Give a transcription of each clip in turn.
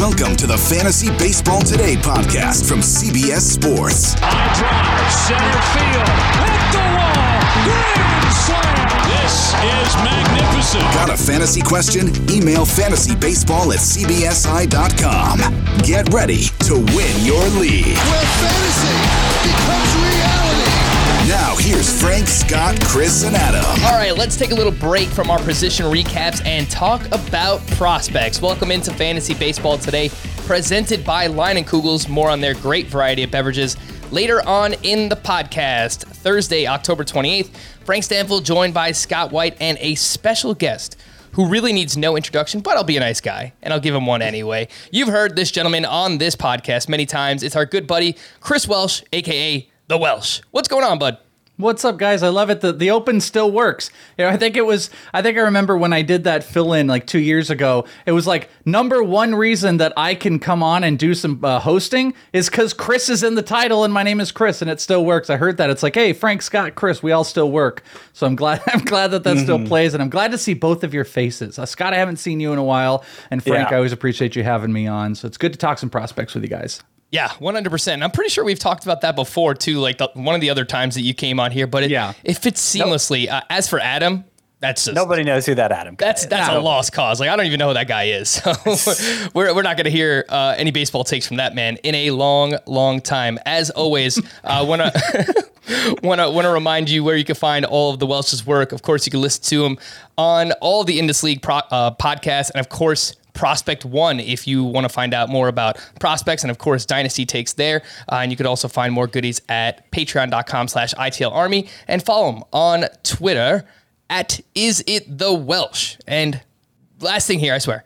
Welcome to the Fantasy Baseball Today podcast from CBS Sports. High drive, center field, hit the wall, grand slam. This is magnificent. Got a fantasy question? Email fantasybaseball@cbsi.com. Get ready to win your league. Where fantasy becomes reality. Now, here's Frank, Scott, Chris, and Adam. All right, let's take a little break from our position recaps and talk about prospects. Welcome into Fantasy Baseball Today, presented by Leinenkugel's. More on their great variety of beverages later on in the podcast. Thursday, October 28th, Frank Stanfill joined by Scott White and a special guest who really needs no introduction, but I'll be a nice guy, and I'll give him one anyway. You've heard this gentleman on this podcast many times. It's our good buddy, Chris Welsh, a.k.a. The Welsh. What's going on, bud? What's up, guys? I love it. The open still works. You know, I think I remember when I did that fill-in like 2 years ago. It was like number one reason that I can come on and do some hosting is because Chris is in the title and my name is Chris, and it still works. I heard that. It's like, hey, Frank, Scott, Chris, we all still work. So I'm glad that still plays, and I'm glad to see both of your faces. Scott, I haven't seen you in a while, and Frank, yeah. I always appreciate you having me on. So it's good to talk some prospects with you guys. Yeah, 100%. I'm pretty sure we've talked about that before, too, like one of the other times that you came on here, but it fits seamlessly. Nope. As for Adam, that's just... Nobody knows who that Adam guy is. That's a lost cause. Like, I don't even know who that guy is. So we're not going to hear any baseball takes from that man in a long, long time. As always, I want to remind you where you can find all of the Welsh's work. Of course, you can listen to him on all the Indus League podcasts, and of course... Prospect One, if you want to find out more about prospects and, of course, Dynasty takes there. And you could also find more goodies at patreon.com/ITL Army and follow them on Twitter at IsItTheWelsh. And last thing here, I swear,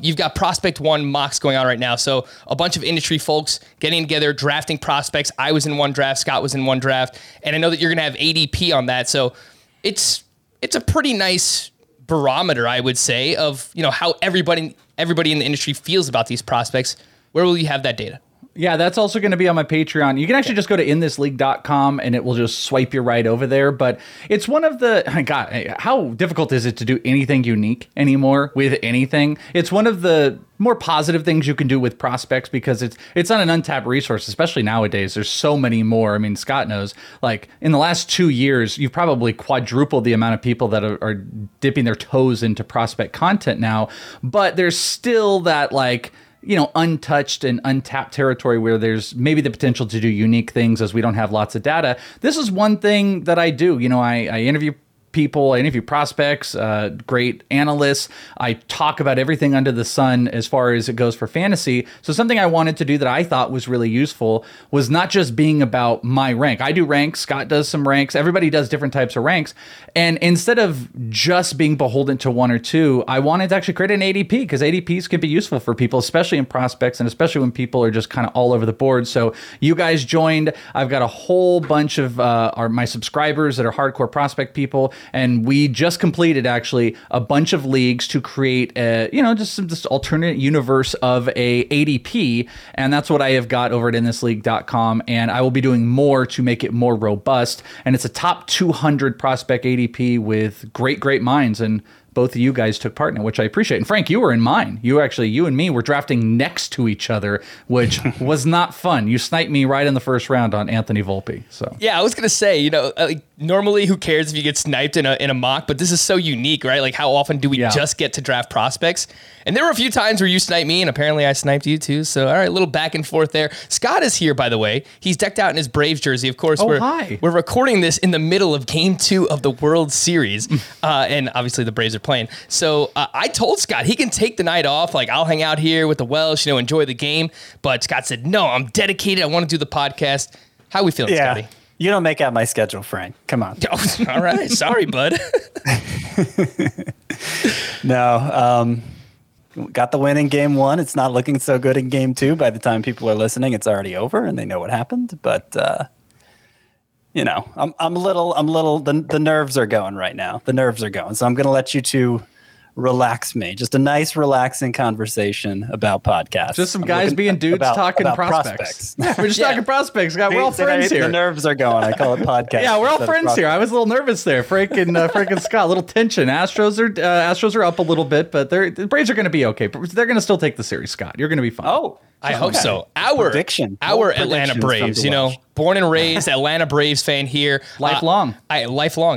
you've got Prospect One mocks going on right now. So a bunch of industry folks getting together, drafting prospects. I was in one draft. Scott was in one draft. And I know that you're going to have ADP on that. So it's a pretty nice barometer, I would say, of, you know, how everybody in the industry feels about these prospects. Where will you have that data? Yeah, that's also going to be on my Patreon. You can actually just go to inthisleague.com and it will just swipe you right over there. But it's one of the... God, how difficult is it to do anything unique anymore with anything? It's one of the more positive things you can do with prospects because it's not an untapped resource, especially nowadays. There's so many more. I mean, Scott knows, like, in the last 2 years, you've probably quadrupled the amount of people that are dipping their toes into prospect content now. But there's still that, like... you know, untouched and untapped territory where there's maybe the potential to do unique things as we don't have lots of data. This is one thing that I do. You know, I interview people, I interview prospects, great analysts. I talk about everything under the sun as far as it goes for fantasy. So something I wanted to do that I thought was really useful was not just being about my rank. I do ranks. Scott does some ranks. Everybody does different types of ranks. And instead of just being beholden to one or two, I wanted to actually create an ADP because ADPs can be useful for people, especially in prospects and especially when people are just kind of all over the board. So you guys joined. I've got a whole bunch of my subscribers that are hardcore prospect people. And we just completed, actually, a bunch of leagues to create, just alternate universe of a ADP. And that's what I have got over at inthisleague.com. And I will be doing more to make it more robust. And it's a top 200 prospect ADP with great, great minds. And both of you guys took part in it, which I appreciate. And Frank, you were in mine. You and me were drafting next to each other, which was not fun. You sniped me right in the first round on Anthony Volpe. So yeah, I was gonna say, you know, normally who cares if you get sniped in a mock, but this is so unique, right? Like, how often do we just get to draft prospects? And there were a few times where you sniped me, and apparently I sniped you too. So all right, a little back and forth there. Scott is here, by the way. He's decked out in his Braves jersey. Of course, we're recording this in the middle of Game 2 of the World Series, and obviously the Braves are playing. So I told Scott he can take the night off. Like, I'll hang out here with the Welsh, you know, enjoy the game. But Scott said, no, I'm dedicated. I want to do the podcast. How are we feeling, Scotty? You don't make out my schedule, Frank. Come on. Oh, all right. Sorry, bud. No, got the win in Game 1. It's not looking so good in Game 2. By the time people are listening, it's already over and they know what happened. But, you know, I'm a little, the nerves are going right now. So I'm going to let you two relax me. Just a nice, relaxing conversation about podcasts. Just some guys being dudes talking about prospects. Yeah, we're just talking prospects. We're all friends here. The nerves are going. I call it podcast. Yeah, we're all friends here. I was a little nervous there. Frank and Scott, a little tension. Astros are up a little bit, but the Braves are going to be okay. They're going to still take the series, Scott. You're going to be fine. Oh, I hope so. Our Atlanta Braves, born and raised Atlanta Braves fan here. Lifelong. I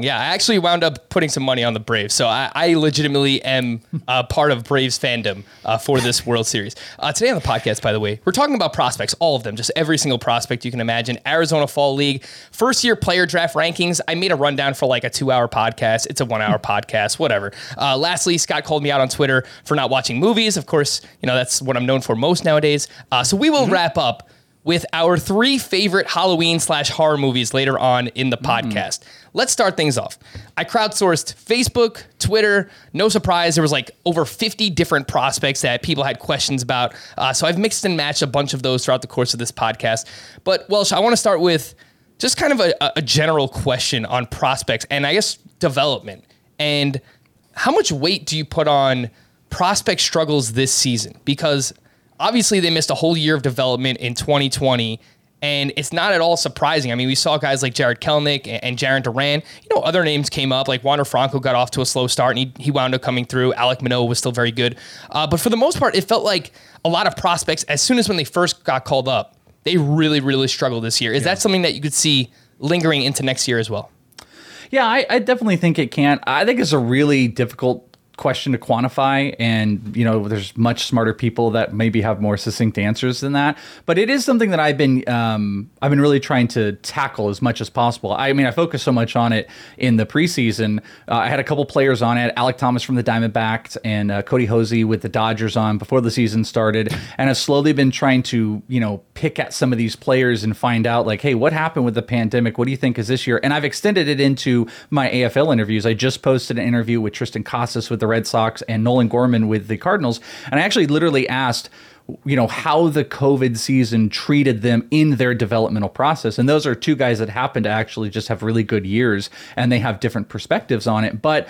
actually wound up putting some money on the Braves. So I legitimately am part of Braves fandom for this World Series. Today on the podcast, by the way, we're talking about prospects, all of them, just every single prospect you can imagine. Arizona Fall League, first year player draft rankings. I made a rundown for like a 2-hour podcast. It's a 1-hour podcast, whatever. Lastly, Scott called me out on Twitter for not watching movies. Of course, that's what I'm known for most nowadays. So we will wrap up with our 3 favorite Halloween/horror movies later on in the podcast. Let's start things off. I crowdsourced Facebook, Twitter. No surprise, there was like over 50 different prospects that people had questions about. So I've mixed and matched a bunch of those throughout the course of this podcast. But Welsh, I want to start with just kind of a general question on prospects and I guess development. And how much weight do you put on prospect struggles this season? Because obviously, they missed a whole year of development in 2020, and it's not at all surprising. I mean, we saw guys like Jarred Kelenic and Jarren Duran. Other names came up, like Wander Franco got off to a slow start, and he wound up coming through. Alek Thomas was still very good. But for the most part, it felt like a lot of prospects, as soon as when they first got called up, they really, really struggled this year. Is that something that you could see lingering into next year as well? Yeah, I definitely think it can. I think it's a really difficult question to quantify, and there's much smarter people that maybe have more succinct answers than that, but it is something that I've been really trying to tackle as much as possible. I mean, I focused so much on it in the preseason. I had a couple players on it, Alek Thomas from the Diamondbacks and Cody Hosey with the Dodgers on before the season started, and I've slowly been trying to pick at some of these players and find out like, hey, what happened with the pandemic? What do you think is this year? And I've extended it into my AFL interviews. I just posted an interview with Triston Casas with the Red Sox and Nolan Gorman with the Cardinals. And I actually literally asked, how the COVID season treated them in their developmental process. And those are 2 guys that happen to actually just have really good years, and they have different perspectives on it. But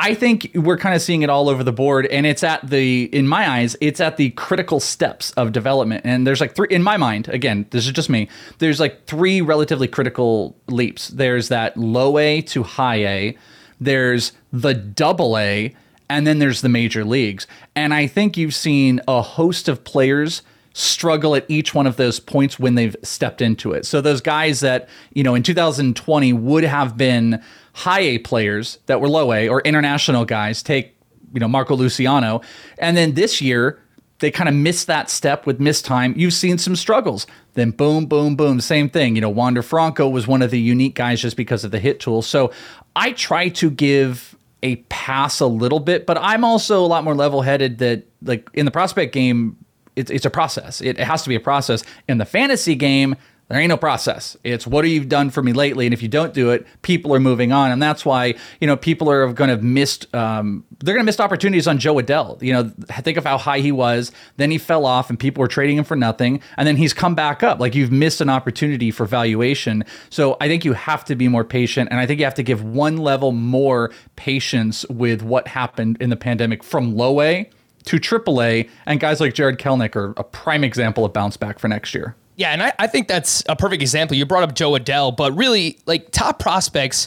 I think we're kind of seeing it all over the board, and it's in my eyes, it's at the critical steps of development. And there's like 3, in my mind, again, this is just me, there's like 3 relatively critical leaps. There's that low A to high A, there's the double A, and then there's the major leagues. And I think you've seen a host of players struggle at each one of those points when they've stepped into it. So those guys that, in 2020 would have been high A players that were low A, or international guys, take, Marco Luciano. And then this year, they kind of missed that step with missed time. You've seen some struggles. Then boom, boom, boom, same thing. Wander Franco was one of the unique guys just because of the hit tool. So I try to give a pass a little bit, but I'm also a lot more level-headed that, like, in the prospect game, it's a process. It has to be a process. In the fantasy game, there ain't no process. It's what have you done for me lately? And if you don't do it, people are moving on. And that's why, people are going to have missed, they're going to miss opportunities on Jo Adell. Think of how high he was. Then he fell off and people were trading him for nothing. And then he's come back up. Like, you've missed an opportunity for valuation. So I think you have to be more patient. And I think you have to give one level more patience with what happened in the pandemic from low A to triple A. And guys like Jarred Kelenic are a prime example of bounce back for next year. Yeah, and I think that's a perfect example. You brought up Jo Adell, but really, like, top prospects,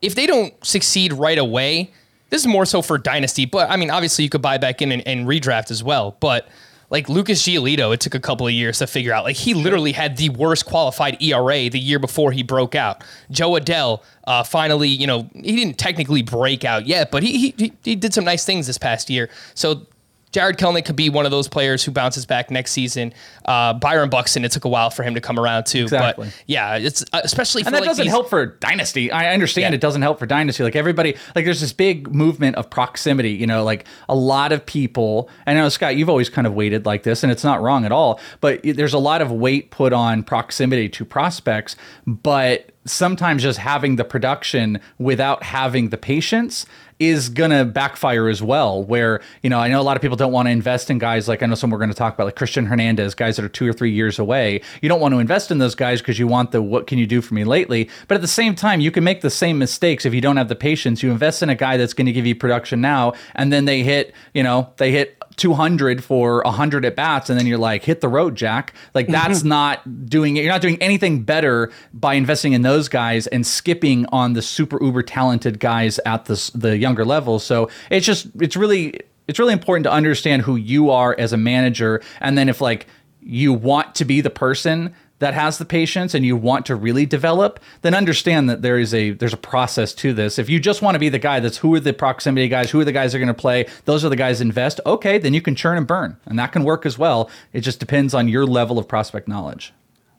if they don't succeed right away, this is more so for Dynasty, but, I mean, obviously you could buy back in and redraft as well, but, like, Lucas Giolito, it took a couple of years to figure out. Like, he literally had the worst qualified ERA the year before he broke out. Jo Adell, finally, he didn't technically break out yet, but he did some nice things this past year, so Jarred Kelenic could be one of those players who bounces back next season. Byron Buxton, it took a while for him to come around too. Exactly. But yeah, it's especially for, and that, like, doesn't help for Dynasty. I understand it doesn't help for Dynasty. Like, everybody, like, there's this big movement of proximity. Like, a lot of people. I know, Scott, you've always kind of weighted like this, and it's not wrong at all. But there's a lot of weight put on proximity to prospects, but sometimes just having the production without having the patience is going to backfire as well, where, you know, I know a lot of people don't want to invest in guys like, I know some we're going to talk about, like Christian Hernandez, guys that are 2 or 3 years away. You don't want to invest in those guys because you want the what can you do for me lately. But at the same time, you can make the same mistakes if you don't have the patience. You invest in a guy that's going to give you production now, and then they hit, you know, they hit 200 for 100 at bats, and then you're like, hit the road, Jack. Like, that's not doing it. You're not doing anything better by investing in those guys and skipping on the super uber talented guys at the younger level. So it's just, it's really important to understand who you are as a manager. And then if like you want to be the person that has the patience and you want to really develop, then understand that there's a process to this. If you just want to be the guy that's who are the proximity guys, who are the guys that are going to play, those are the guys invest, okay, then you can churn and burn. And that can work as well. It just depends on your level of prospect knowledge.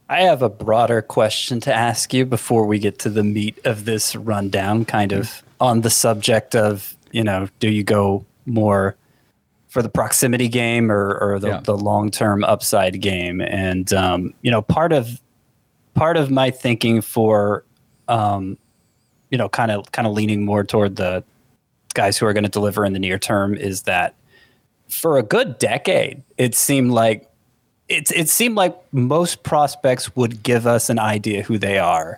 I have a broader question to ask you before we get to the meat of this rundown, kind of on the subject of, you know, do you go more for the proximity game or the long-term upside game. And, you know, part of my thinking for, you know, kind of leaning more toward the guys who are going to deliver in the near term is that for a good decade, it seemed like most prospects would give us an idea who they are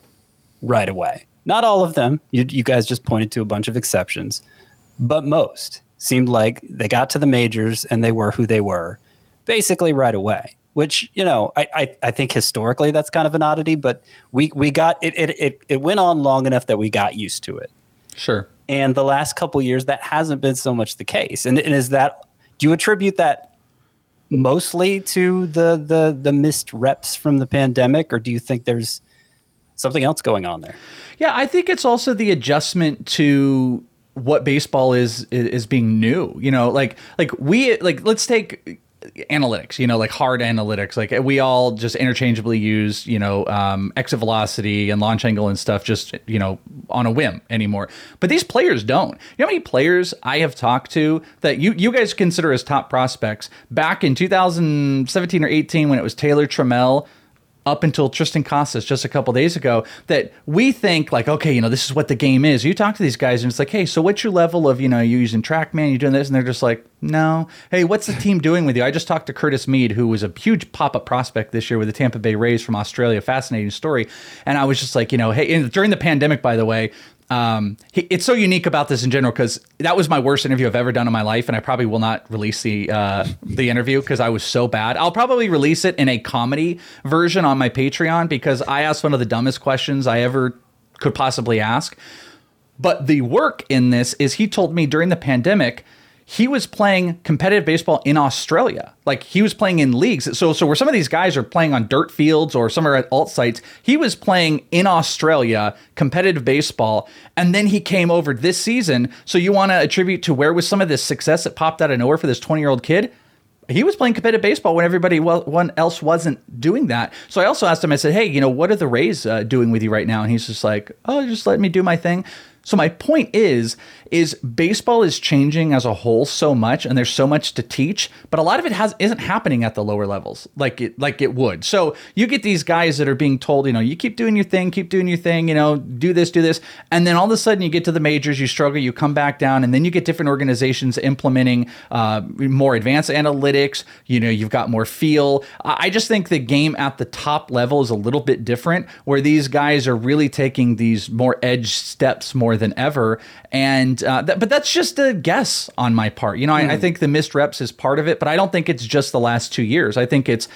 right away. Not all of them. You guys just pointed to a bunch of exceptions, but most. Seemed like they got to the majors and they were who they were basically right away, which, you know, I think historically that's kind of an oddity, but we got it went on long enough that we got used to it. Sure. And the last couple of years, that hasn't been so much the case. And is that, do you attribute that mostly to the missed reps from the pandemic, or do you think there's something else going on there? Yeah, I think it's also the adjustment to what baseball is being new, you know, like let's take analytics, you know, like hard analytics, like we all just interchangeably use, you know, exit velocity and launch angle and stuff just, you know, on a whim anymore. But these players don't. You know how many players I have talked to that you guys consider as top prospects back in 2017 or 18 when it was Taylor Trammell up until Triston Casas just a couple days ago, that we think like, okay, you know, this is what the game is. You talk to these guys and it's like, hey, so what's your level of, you know, you using TrackMan, you doing this? And they're just like, no. Hey, what's the team doing with you? I just talked to Curtis Mead, who was a huge pop-up prospect this year with the Tampa Bay Rays from Australia. Fascinating story. And I was just like, you know, hey, and during the pandemic, by the way, it's so unique about this in general because that was my worst interview I've ever done in my life, and I probably will not release the interview because I was so bad. I'll probably release it in a comedy version on my Patreon because I asked one of the dumbest questions I ever could possibly ask. But the work in this is he told me during the pandemic he was playing competitive baseball in Australia. Like he was playing in leagues. So where some of these guys are playing on dirt fields or some are at alt sites, he was playing in Australia, competitive baseball. And then he came over this season. So you want to attribute to where was some of this success that popped out of nowhere for this 20-year-old kid? He was playing competitive baseball when everybody else wasn't doing that. So I also asked him, I said, hey, you know, what are the Rays doing with you right now? And he's just like, oh, just let me do my thing. So my point is baseball is changing as a whole so much, and there's so much to teach, but a lot of it isn't happening at the lower levels like it would. So you get these guys that are being told, you know, you keep doing your thing, you know, do this. And then all of a sudden you get to the majors, you struggle, you come back down, and then you get different organizations implementing more advanced analytics. You know, you've got more feel. I just think the game at the top level is a little bit different, where these guys are really taking these more edge steps more than ever, and but that's just a guess on my part. You know, I think the missed reps is part of it, but I don't think it's just the last 2 years. I think it's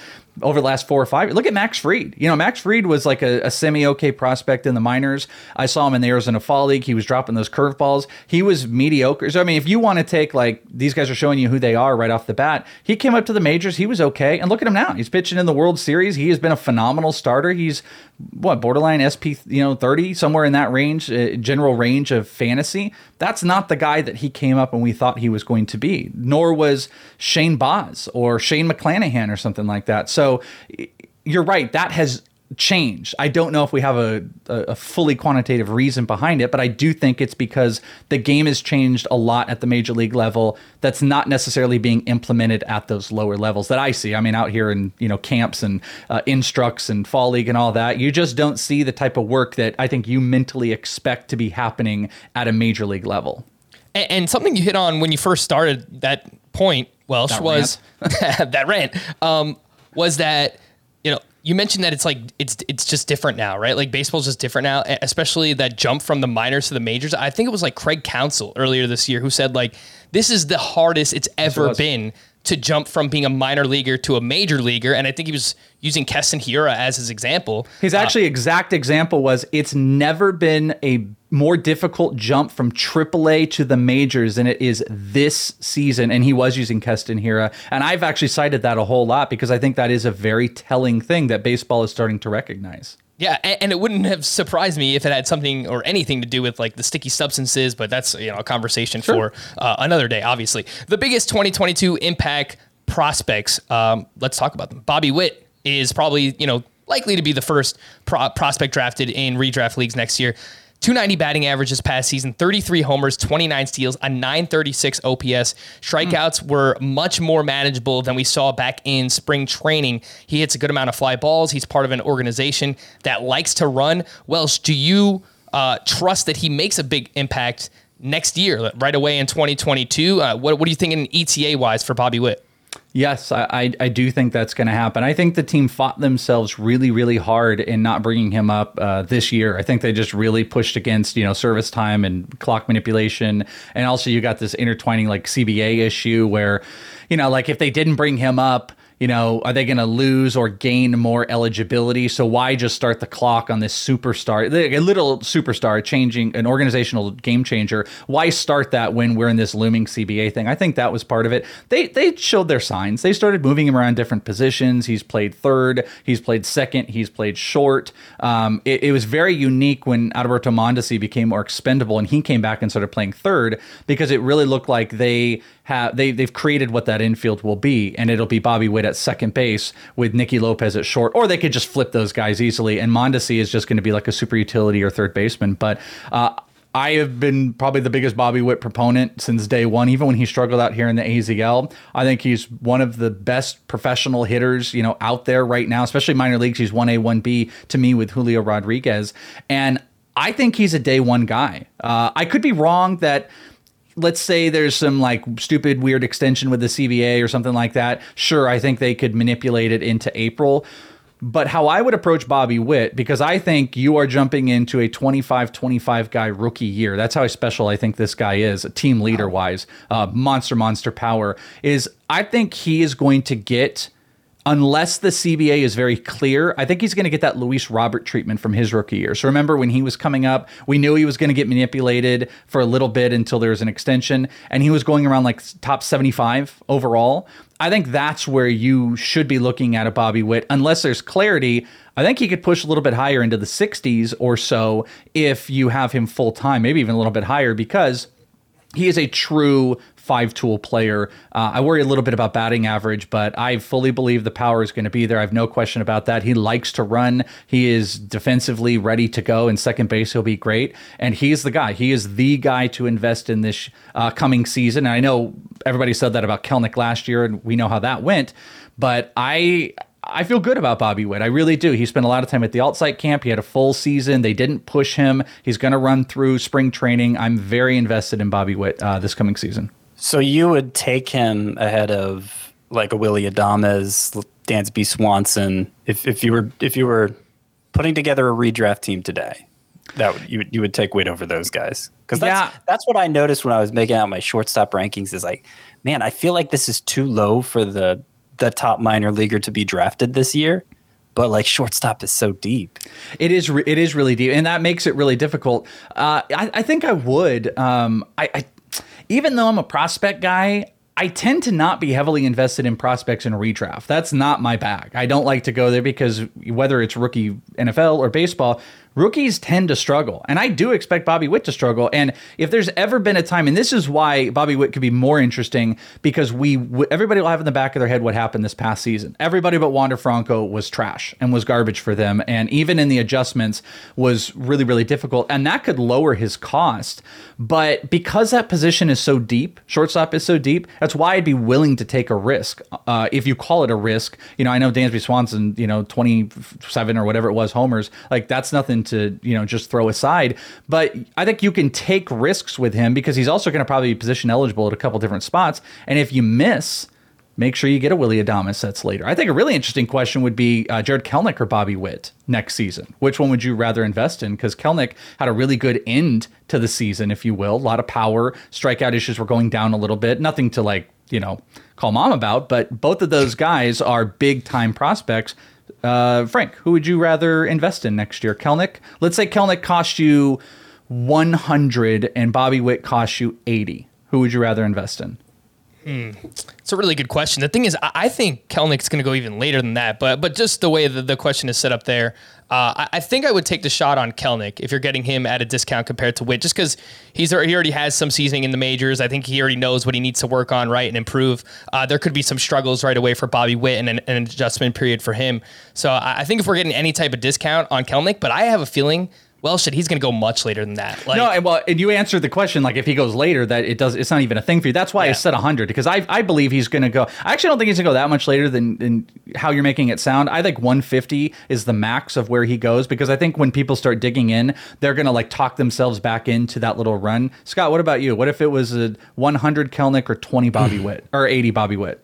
over the last 4 or 5. Look at Max Fried. You know, Max Fried was like a semi-okay prospect in the minors. I saw him in the Arizona Fall League. He was dropping those curveballs. He was mediocre. So, I mean, if you want to take like these guys are showing you who they are right off the bat, he came up to the majors. He was okay. And look at him now. He's pitching in the World Series. He has been a phenomenal starter. He's borderline SP, you know, 30, somewhere in that range, general range of fantasy. That's not the guy that he came up and we thought he was going to be, nor was Shane Baz or Shane McClanahan or something like that. So you're right. That has changed. I don't know if we have a fully quantitative reason behind it, but I do think it's because the game has changed a lot at the major league level that's not necessarily being implemented at those lower levels that I see. I mean, out here in, you know, camps and instructs and fall league and all that, you just don't see the type of work that I think you mentally expect to be happening at a major league level. And something you hit on when you first started that point, Welsh, was that, you know, you mentioned that it's just different now, right? Like baseball's just different now, especially that jump from the minors to the majors. I think it was like Craig Counsell earlier this year who said like, this is the hardest it's ever been to jump from being a minor leaguer to a major leaguer. And I think he was using Keston Hiura as his example. His exact example was it's never been a more difficult jump from AAA to the majors than it is this season. And he was using Keston Hiura. And I've actually cited that a whole lot because I think that is a very telling thing that baseball is starting to recognize. Yeah, and it wouldn't have surprised me if it had something or anything to do with like the sticky substances, but that's, you know, a conversation for another day, obviously. The biggest 2022 impact prospects, let's talk about them. Bobby Witt is probably, you know, likely to be the first prospect drafted in redraft leagues next year. 290 batting average this past season, 33 homers, 29 steals, a 936 OPS. Strikeouts were much more manageable than we saw back in spring training. He hits a good amount of fly balls. He's part of an organization that likes to run. Welsh, do you trust that he makes a big impact next year, right away in 2022? What are you thinking ETA-wise for Bobby Witt? Yes, I do think that's going to happen. I think the team fought themselves really, really hard in not bringing him up this year. I think they just really pushed against, you know, service time and clock manipulation. And also you got this intertwining like CBA issue where, you know, like if they didn't bring him up, you know, are they going to lose or gain more eligibility? So why just start the clock on this superstar, a little superstar changing an organizational game changer? Why start that when we're in this looming CBA thing? I think that was part of it. They showed their signs. They started moving him around different positions. He's played third. He's played second. He's played short. It was very unique when Adalberto Mondesi became more expendable and he came back and started playing third because it really looked like they've created what that infield will be, and it'll be Bobby Witt at second base with Nicky Lopez at short, or they could just flip those guys easily. And Mondesi is just going to be like a super utility or third baseman. But I have been probably the biggest Bobby Witt proponent since day one, even when he struggled out here in the AZL. I think he's one of the best professional hitters, you know, out there right now, especially minor leagues. He's 1A, 1B to me with Julio Rodriguez. And I think he's a day one guy. I could be wrong that... Let's say there's some like stupid weird extension with the CBA or something like that. Sure, I think they could manipulate it into April. But how I would approach Bobby Witt, because I think you are jumping into a 25-25 guy rookie year. That's how special I think this guy is, team leader-wise, monster power, is I think he is going to get... Unless the CBA is very clear, I think he's going to get that Luis Robert treatment from his rookie year. So remember when he was coming up, we knew he was going to get manipulated for a little bit until there was an extension, and he was going around like top 75 overall. I think that's where you should be looking at a Bobby Witt. Unless there's clarity, I think he could push a little bit higher into the 60s or so if you have him full-time, maybe even a little bit higher, because he is a true five-tool player. I worry a little bit about batting average, but I fully believe the power is going to be there. I have no question about that. He likes to run. He is defensively ready to go. In second base, he'll be great. And he's the guy. He is the guy to invest in this coming season. And I know everybody said that about Kelenic last year, and we know how that went. But I feel good about Bobby Witt. I really do. He spent a lot of time at the alt-site camp. He had a full season. They didn't push him. He's going to run through spring training. I'm very invested in Bobby Witt this coming season. So you would take him ahead of like a Willy Adames, Dansby Swanson, if you were putting together a redraft team today, that you would take Witt over those guys. Because that's what I noticed when I was making out my shortstop rankings is like, man, I feel like this is too low for the top minor leaguer to be drafted this year. But like shortstop is so deep. It is really deep. And that makes it really difficult. I think I would. Even though I'm a prospect guy, I tend to not be heavily invested in prospects in redraft. That's not my bag. I don't like to go there because whether it's rookie NFL or baseball, rookies tend to struggle. And I do expect Bobby Witt to struggle. And if there's ever been a time, and this is why Bobby Witt could be more interesting, because everybody will have in the back of their head what happened this past season. Everybody but Wander Franco was trash and was garbage for them. And even in the adjustments was really, really difficult. And that could lower his cost. But because that position is so deep, shortstop is so deep, that's why I'd be willing to take a risk. If you call it a risk, you know, I know Dansby Swanson, you know, 27 or whatever it was, homers, like that's nothing to, you know, just throw aside. But I think you can take risks with him because he's also going to probably be position eligible at a couple different spots. And if you miss, make sure you get a Willy Adames that's later. I think a really interesting question would be Jarred Kelenic or Bobby Witt next season. Which one would you rather invest in? Because Kelenic had a really good end to the season, if you will. A lot of power. Strikeout issues were going down a little bit. Nothing to, like, you know, call mom about. But both of those guys are big-time prospects. Frank, who would you rather invest in next year? Kelenic? Let's say Kelenic cost you 100 and Bobby Witt cost you 80. Who would you rather invest in? It's a really good question. The thing is, I think Kelnic's going to go even later than that, but just the way the question is set up there, I think I would take the shot on Kelenic if you're getting him at a discount compared to Witt, just because he already has some seasoning in the majors. I think he already knows what he needs to work on, right, and improve. There could be some struggles right away for Bobby Witt and an adjustment period for him. So I think if we're getting any type of discount on Kelenic, but I have a feeling... Well, shit, he's going to go much later than that. Like, no, well, and you answered the question, like, if he goes later, that it's not even a thing for you. That's why I said 100, because I believe he's going to go. I actually don't think he's going to go that much later than how you're making it sound. I think 150 is the max of where he goes, because I think when people start digging in, they're going to, like, talk themselves back into that little run. Scott, what about you? What if it was a 100 Kelenic or 20 Bobby Witt, or 80 Bobby Witt?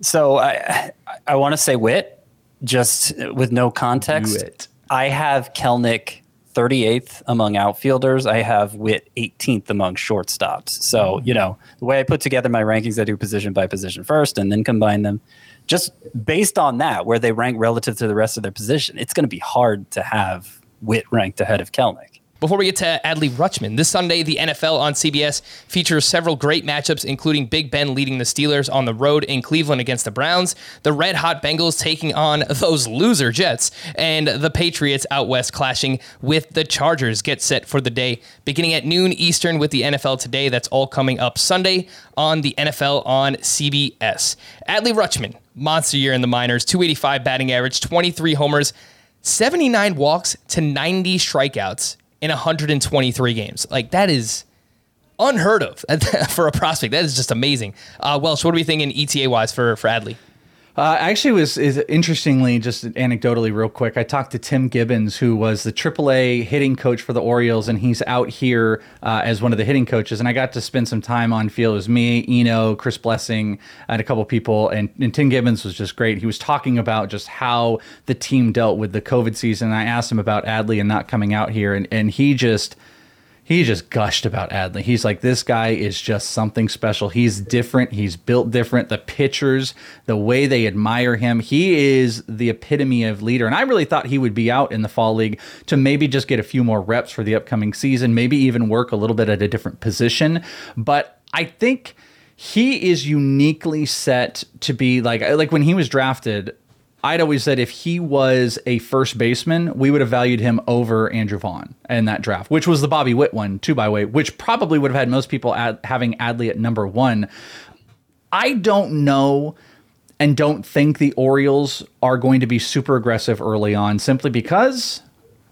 So I want to say Witt, just with no context. I have Kelenic 38th among outfielders. I have Witt 18th among shortstops. So, you know, the way I put together my rankings, I do position by position first and then combine them. Just based on that, where they rank relative to the rest of their position, it's going to be hard to have Witt ranked ahead of Kelenic. Before we get to Adley Rutschman, this Sunday, the NFL on CBS features several great matchups, including Big Ben leading the Steelers on the road in Cleveland against the Browns, the red-hot Bengals taking on those loser Jets, and the Patriots out west clashing with the Chargers. Get set for the day, beginning at noon Eastern with the NFL Today. That's all coming up Sunday on the NFL on CBS. Adley Rutschman, monster year in the minors, 285 batting average, 23 homers, 79 walks to 90 strikeouts in 123 games. Like, that is unheard of for a prospect. That is just amazing. Welsh, what are we thinking ETA-wise for Adley? Actually, is interestingly, just anecdotally real quick, I talked to Tim Gibbons, who was the AAA hitting coach for the Orioles, and he's out here as one of the hitting coaches. And I got to spend some time on field. It was me, Eno, Chris Blessing, and a couple people. And Tim Gibbons was just great. He was talking about just how the team dealt with the COVID season. And I asked him about Adley and not coming out here. And he just gushed about Adley. He's like, this guy is just something special. He's different. He's built different. The pitchers, the way they admire him, he is the epitome of leader. And I really thought he would be out in the fall league to maybe just get a few more reps for the upcoming season, maybe even work a little bit at a different position. But I think he is uniquely set to be like when he was drafted, I'd always said if he was a first baseman, we would have valued him over Andrew Vaughn in that draft, which was the Bobby Witt one, too, by the way, which probably would have had most people having Adley at number one. I don't know and don't think the Orioles are going to be super aggressive early on simply because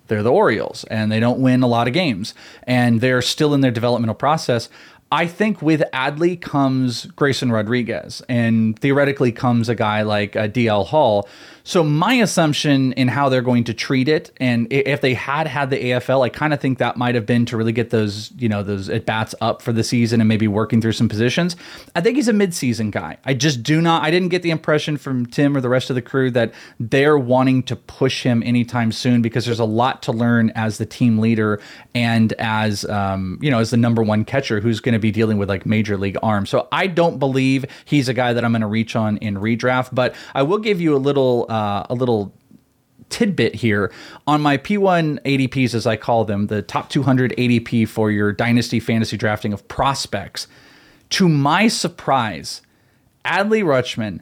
they're the Orioles and they don't win a lot of games and they're still in their developmental process. I think with Adley comes Grayson Rodriguez and theoretically comes a guy like DL Hall. So my assumption in how they're going to treat it, and if they had the AFL, I kind of think that might have been to really get those, you know, those at-bats up for the season and maybe working through some positions. I think he's a midseason guy. I didn't get the impression from Tim or the rest of the crew that they're wanting to push him anytime soon because there's a lot to learn as the team leader and as, you know, as the number one catcher who's going to be dealing with like major league arms. So I don't believe he's a guy that I'm going to reach on in redraft, but I will give you a little tidbit here on my P1 ADPs, as I call them, the top 200 ADP for your dynasty fantasy drafting of prospects. To my surprise, Adley Rutschman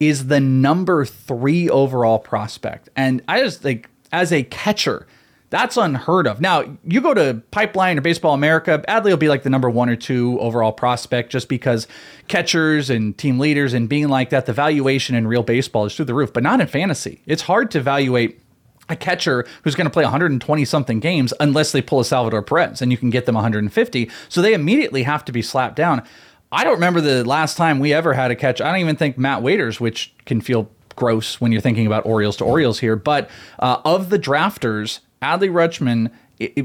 is the number 3 overall prospect. And I just think as a catcher, that's unheard of. Now, you go to Pipeline or Baseball America, Adley will be like the number 1 or 2 overall prospect just because catchers and team leaders and being like that, the valuation in real baseball is through the roof, but not in fantasy. It's hard to evaluate a catcher who's going to play 120-something games unless they pull a Salvador Perez and you can get them 150. So they immediately have to be slapped down. I don't remember the last time we ever had a catcher. I don't even think Matt Waiters, which can feel gross when you're thinking about Orioles to Orioles here, but of the drafters, Adley Rutschman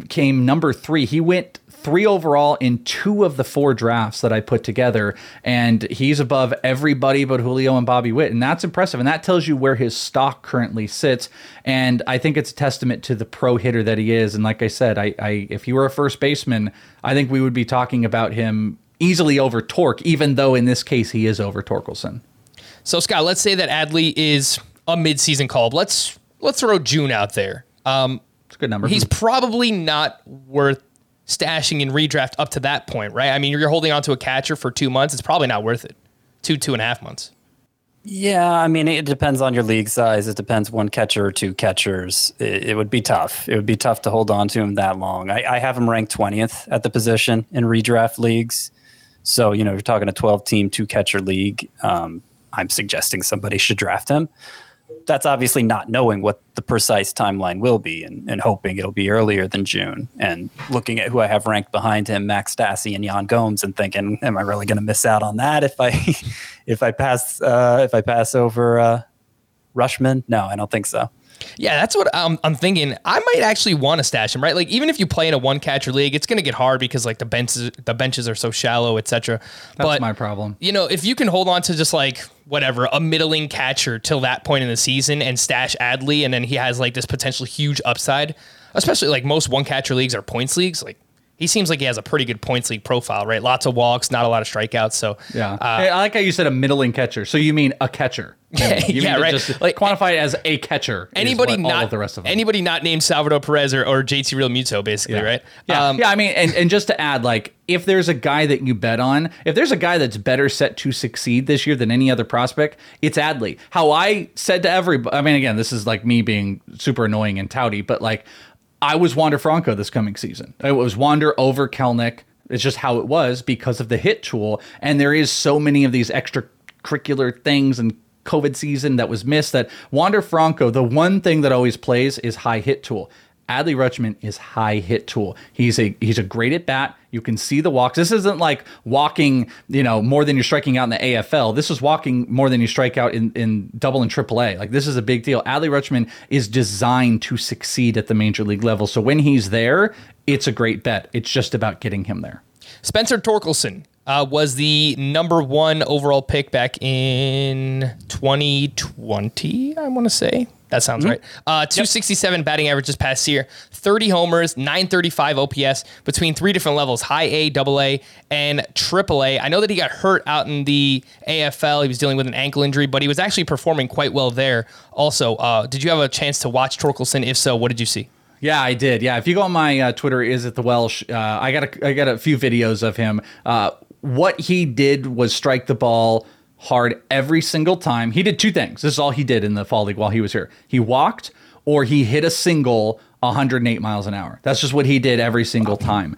came number 3. He went 3 overall in 2 of the 4 drafts that I put together, and he's above everybody but Julio and Bobby Witt, and that's impressive, and that tells you where his stock currently sits, and I think it's a testament to the pro hitter that he is, and like I said, I if he were a first baseman, I think we would be talking about him easily over Torque, even though in this case he is over Torkelson. So, Scott, let's say that Adley is a midseason call-up. Let's throw June out there. It's a good number. He's probably not worth stashing in redraft up to that point, right? I mean, you're holding on to a catcher for 2 months. It's probably not worth it. 2.5 months. Yeah, I mean, it depends on your league size. It depends one catcher or two catchers. It would be tough. It would be tough to hold on to him that long. I have him ranked 20th at the position in redraft leagues. So, you know, if you're talking a 12-team, 2-catcher league, I'm suggesting somebody should draft him. That's obviously not knowing what the precise timeline will be and hoping it'll be earlier than June. And looking at who I have ranked behind him, Max Stassi and Jan Gomes, and thinking, am I really going to miss out on that if I pass over Rutschman? No, I don't think so. Yeah, that's what I'm thinking. I might actually want to stash him, right? Like, even if you play in a one-catcher league, it's going to get hard because, like, the benches are so shallow, et cetera. That's my problem. You know, if you can hold on to just, like, whatever, a middling catcher till that point in the season and stash Adley, and then he has, like, this potential huge upside, especially, like, most one-catcher leagues are points leagues. Like, he seems like he has a pretty good points league profile, right? Lots of walks, not a lot of strikeouts. So yeah, I like how you said a middling catcher. So you mean a catcher? You yeah, right. Just like quantify it as a catcher. Anybody not named Salvador Perez or JT Real Muto, basically, yeah. Right? Yeah. Yeah. I mean, and just to add, like, if there's a guy that you bet on, if there's a guy that's better set to succeed this year than any other prospect, it's Adley. How I said to everybody, I mean, again, this is like me being super annoying and touty, but like, I was Wander Franco this coming season. It was Wander over Kelenic. It's just how it was because of the hit tool. And there is so many of these extracurricular things and COVID season that was missed that Wander Franco, the one thing that always plays is high hit tool. Adley Rutschman is high hit tool. He's a great at bat. You can see the walks. This isn't like walking, you know, more than you're striking out in the AFL. This is walking more than you strike out in double and triple A. Like, this is a big deal. Adley Rutschman is designed to succeed at the major league level. So when he's there, it's a great bet. It's just about getting him there. Spencer Torkelson was the number 1 overall pick back in 2020, I want to say. That sounds right. 267 batting average this past year, 30 homers, 935 OPS between 3 different levels, high A, double A, and triple A. I know that he got hurt out in the AFL. He was dealing with an ankle injury, but he was actually performing quite well there. Also, did you have a chance to watch Torkelson? If so, what did you see? Yeah, I did. Yeah, if you go on my Twitter, is it the Welsh? I got a few videos of him. What he did was strike the ball hard every single time. He did 2 things. This is all he did in the fall league while he was here. He walked or he hit a single 108 miles an hour. That's just what he did every single time.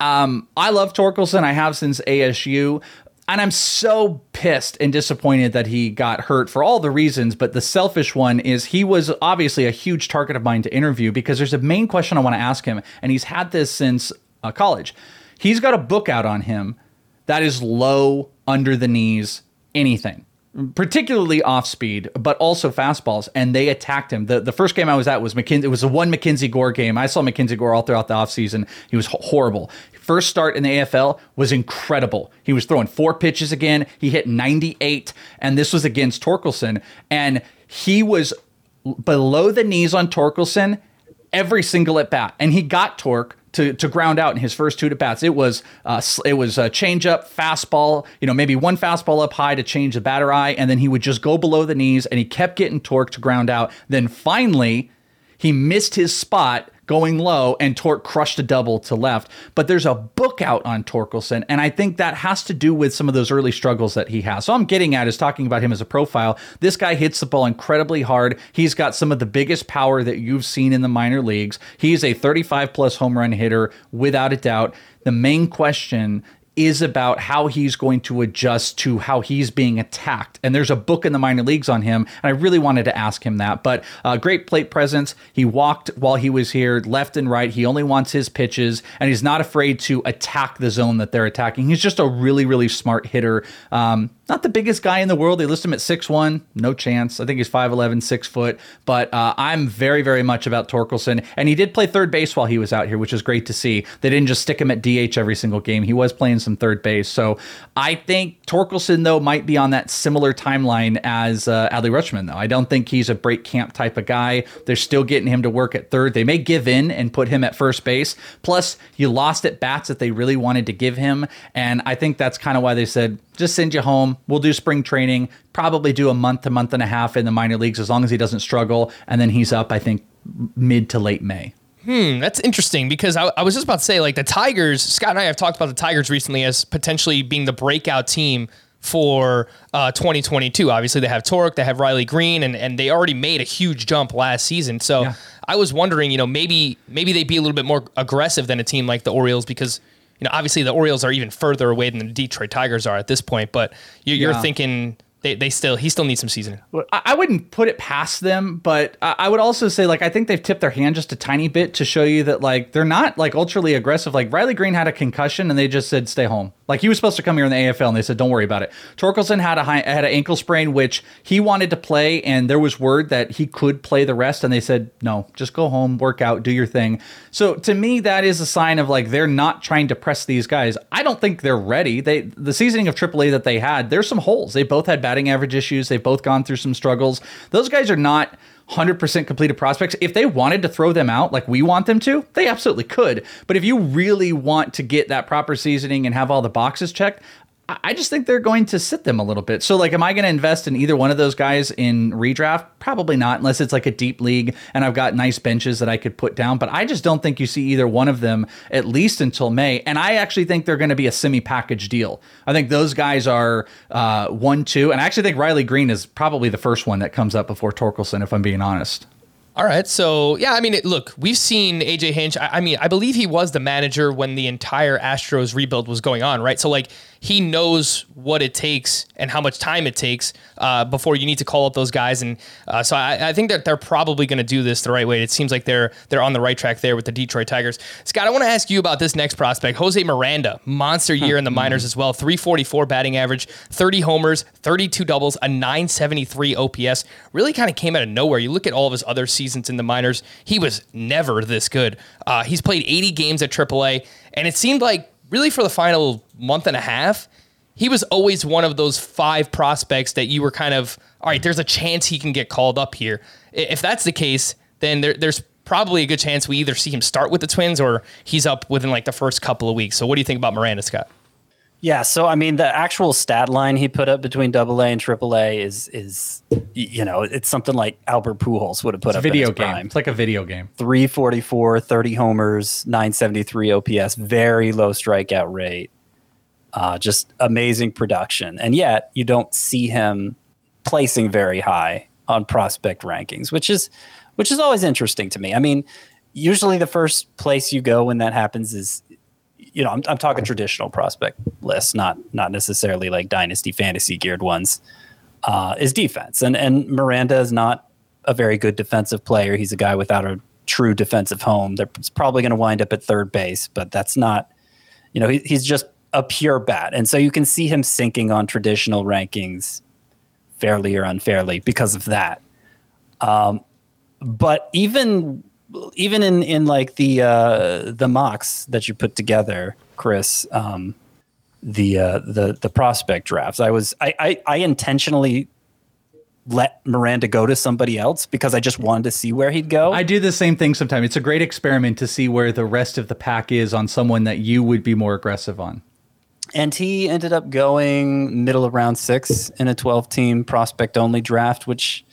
I love Torkelson. I have since ASU. And I'm so pissed and disappointed that he got hurt for all the reasons. But the selfish one is he was obviously a huge target of mine to interview because there's a main question I want to ask him. And he's had this since college. He's got a book out on him that is low under the knees anything, particularly off speed, but also fastballs. And they attacked him. The first game I was at was McKenzie. It was the one McKenzie Gore game. I saw McKenzie Gore all throughout the offseason. He was horrible. First start in the AFL was incredible. He was throwing 4 pitches again. He hit 98. And this was against Torkelson. And he was below the knees on Torkelson every single at bat. And he got Torque to ground out in his first 2 at-bats. It was a change-up, fastball, you know, maybe one fastball up high to change the batter eye, and then he would just go below the knees, and he kept getting Torque to ground out. Then finally, he missed his spot going low, and Torque crushed a double to left. But there's a book out on Torkelson, and I think that has to do with some of those early struggles that he has. So I'm getting at is talking about him as a profile. This guy hits the ball incredibly hard. He's got some of the biggest power that you've seen in the minor leagues. He's a 35-plus home run hitter, without a doubt. The main question is about how he's going to adjust to how he's being attacked. And there's a book in the minor leagues on him, and I really wanted to ask him that. But great plate presence. He walked while he was here, left and right. He only wants his pitches, and he's not afraid to attack the zone that they're attacking. He's just a really, really smart hitter. Not the biggest guy in the world. They list him at 6'1", no chance. I think he's 5'11", 6 foot. But I'm very, very much about Torkelson. And he did play third base while he was out here, which is great to see. They didn't just stick him at DH every single game. He was playing some third base. So I think Torkelson, though, might be on that similar timeline as Adley Rutschman, though. I don't think he's a break camp type of guy. They're still getting him to work at third. They may give in and put him at first base. Plus, you lost at bats that they really wanted to give him. And I think that's kind of why they said, just send you home. We'll do spring training, probably do a month and a half in the minor leagues as long as he doesn't struggle. And then he's up, I think, mid to late May. That's interesting because I was just about to say, like, the Tigers, Scott and I have talked about the Tigers recently as potentially being the breakout team for 2022. Obviously, they have Tork, they have Riley Green, and they already made a huge jump last season. So yeah. I was wondering, you know, maybe they'd be a little bit more aggressive than a team like the Orioles because, you know, obviously the Orioles are even further away than the Detroit Tigers are at this point. But you're thinking... He still needs some seasoning. I wouldn't put it past them, but I would also say, like, I think they've tipped their hand just a tiny bit to show you that, like, they're not, like, ultra aggressive. Like, Riley Green had a concussion and they just said, stay home. Like, he was supposed to come here in the AFL and they said, don't worry about it. Torkelson had an ankle sprain, which he wanted to play. And there was word that he could play the rest. And they said, no, just go home, work out, do your thing. So to me, that is a sign of, like, they're not trying to press these guys. I don't think they're ready. The seasoning of AAA that they had, there's some holes. They both had batting average issues. They've both gone through some struggles. Those guys are not 100% completed prospects. If they wanted to throw them out like we want them to, they absolutely could. But if you really want to get that proper seasoning and have all the boxes checked, I just think they're going to sit them a little bit. So, like, am I going to invest in either one of those guys in redraft? Probably not, unless it's like a deep league and I've got nice benches that I could put down. But I just don't think you see either one of them at least until May. And I actually think they're going to be a semi-package deal. I think those guys are 1, 2. And I actually think Riley Green is probably the first one that comes up before Torkelson, if I'm being honest. All right. So, yeah, I mean, look, we've seen AJ Hinch. I believe he was the manager when the entire Astros rebuild was going on, right? So, like, he knows what it takes and how much time it takes before you need to call up those guys. And so I think that they're probably going to do this the right way. It seems like they're on the right track there with the Detroit Tigers. Scott, I want to ask you about this next prospect, Jose Miranda. Monster year in the minors as well. 344 batting average, 30 homers, 32 doubles, a 973 OPS. Really kind of came out of nowhere. You look at all of his other seasons in the minors, he was never this good. He's played 80 games at AAA, and it seemed like really for the final month and a half, he was always one of those 5 prospects that you were kind of, all right, there's a chance he can get called up here. If that's the case, then there's probably a good chance we either see him start with the Twins or he's up within like the first couple of weeks. So what do you think about Miranda, Scott? Yeah, so, I mean, the actual stat line he put up between AA and AAA is you know, it's something like Albert Pujols would have put up in his prime. It's like a video game. 344, 30 homers, 973 OPS, very low strikeout rate, just amazing production. And yet, you don't see him placing very high on prospect rankings, which is always interesting to me. I mean, usually the first place you go when that happens is, you know, I'm talking traditional prospect lists, not necessarily like dynasty fantasy geared ones, is defense. And Miranda is not a very good defensive player. He's a guy without a true defensive home. They're probably going to wind up at third base, but that's not, you know, he's just a pure bat. And so you can see him sinking on traditional rankings fairly or unfairly because of that. But even in like the mocks that you put together, Chris, the prospect drafts, I intentionally let Miranda go to somebody else because I just wanted to see where he'd go. I do the same thing sometimes. It's a great experiment to see where the rest of the pack is on someone that you would be more aggressive on. And he ended up going middle of round 6 in a 12-team prospect only draft, which,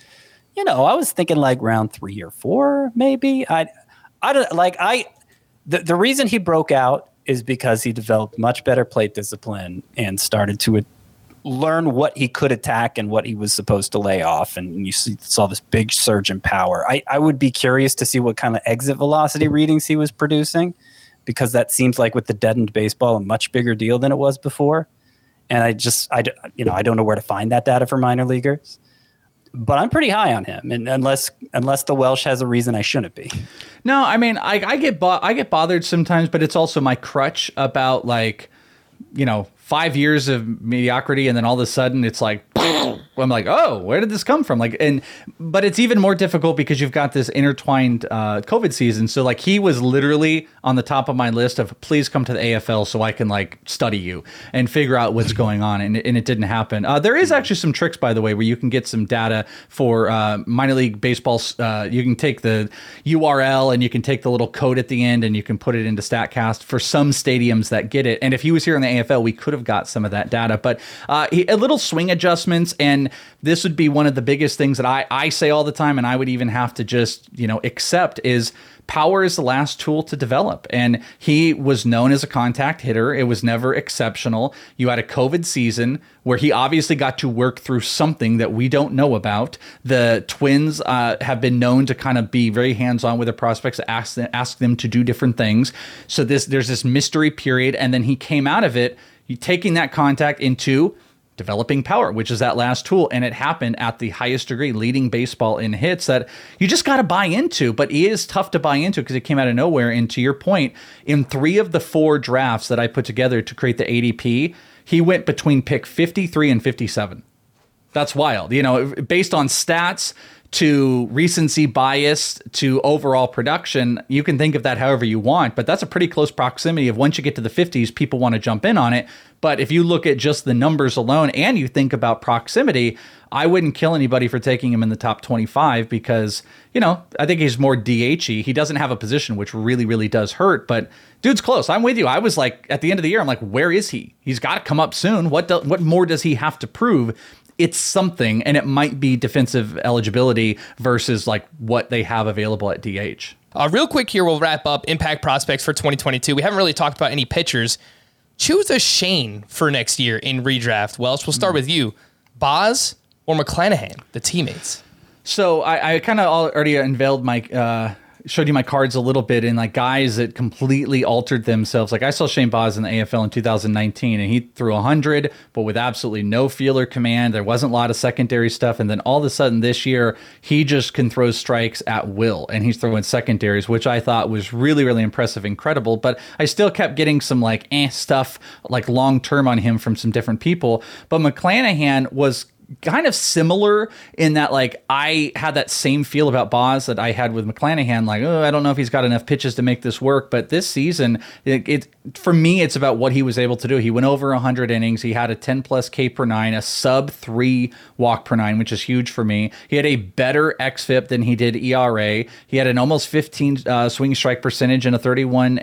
you know, I was thinking like round 3 or 4, maybe. I don't like I. The reason he broke out is because he developed much better plate discipline and started to learn what he could attack and what he was supposed to lay off. And you saw this big surge in power. I would be curious to see what kind of exit velocity readings he was producing, because that seems like with the deadened baseball, a much bigger deal than it was before. And I don't know where to find that data for minor leaguers. But I'm pretty high on him, and unless the Welsh has a reason I shouldn't be. No, I mean, I get bothered sometimes, but it's also my crutch about, like, you know, 5 years of mediocrity, and then all of a sudden it's like, I'm like, oh, where did this come from? Like, but it's even more difficult because you've got this intertwined COVID season. So, like, he was literally on the top of my list of please come to the AFL so I can, like, study you and figure out what's going on. And it didn't happen. There is actually some tricks, by the way, where you can get some data for minor league baseball. You can take the URL and you can take the little code at the end and you can put it into StatCast for some stadiums that get it. And if he was here in the AFL, we could have got some of that data. But a little swing adjustments, and this would be one of the biggest things that I say all the time, and I would even have to just, you know, accept, is power is the last tool to develop. And he was known as a contact hitter. It was never exceptional. You had a COVID season where he obviously got to work through something that we don't know about. The Twins have been known to kind of be very hands-on with their prospects, ask them to do different things. So there's this mystery period, and then he came out of it, taking that contact into developing power, which is that last tool. And it happened at the highest degree, leading baseball in hits that you just got to buy into. But it is tough to buy into because it came out of nowhere. And to your point, in 3 of the 4 drafts that I put together to create the ADP, he went between pick 53 and 57. That's wild. You know, based on stats to recency bias to overall production, you can think of that however you want. But that's a pretty close proximity of once you get to the 50s, people want to jump in on it. But if you look at just the numbers alone and you think about proximity, I wouldn't kill anybody for taking him in the top 25 because, you know, I think he's more DH-y. He doesn't have a position, which really, really does hurt. But dude's close. I'm with you. I was like, at the end of the year, I'm like, where is he? He's got to come up soon. What more does he have to prove? It's something, and it might be defensive eligibility versus like what they have available at DH. Real quick here, we'll wrap up impact prospects for 2022. We haven't really talked about any pitchers. Choose a Shane for next year in redraft. Welsh, we'll start with you. Baz or McClanahan, the teammates? So I kind of already unveiled my... showed you my cards a little bit, and like guys that completely altered themselves. Like I saw Shane Baz in the AFL in 2019 and he threw 100, but with absolutely no feeler command. There wasn't a lot of secondary stuff. And then all of a sudden this year, he just can throw strikes at will. And he's throwing secondaries, which I thought was really, really impressive, incredible. But I still kept getting some like stuff like long-term on him from some different people. But McClanahan was kind of similar in that, like, I had that same feel about Baz that I had with McClanahan, like, oh, I don't know if he's got enough pitches to make this work. But this season, it for me, it's about what he was able to do. He went over 100 innings. He had a 10+ K per nine, a sub-3 walk per nine, which is huge for me. He had a better xFIP than he did ERA. He had an almost 15 swing strike percentage and a 31.5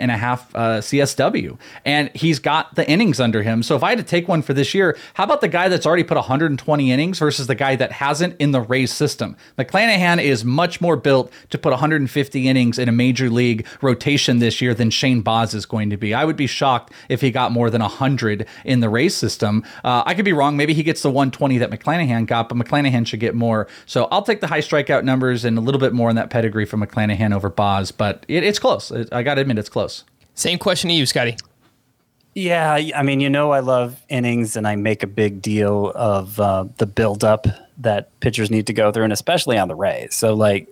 CSW. And he's got the innings under him. So if I had to take one for this year, how about the guy that's already put 120 innings versus the guy that hasn't in the Rays system? McClanahan is much more built to put 150 innings in a major league rotation this year than Shane Baz is going to be. I would be shocked if he got more than 100 in the Rays system. I could be wrong. Maybe he gets the 120 that McClanahan got, but McClanahan should get more. So I'll take the high strikeout numbers and a little bit more in that pedigree for McClanahan over Baz, but it's close. I got to admit, it's close. Same question to you, Scotty. Yeah, I mean, you know, I love innings, and I make a big deal of the buildup that pitchers need to go through, and especially on the Rays. So, like,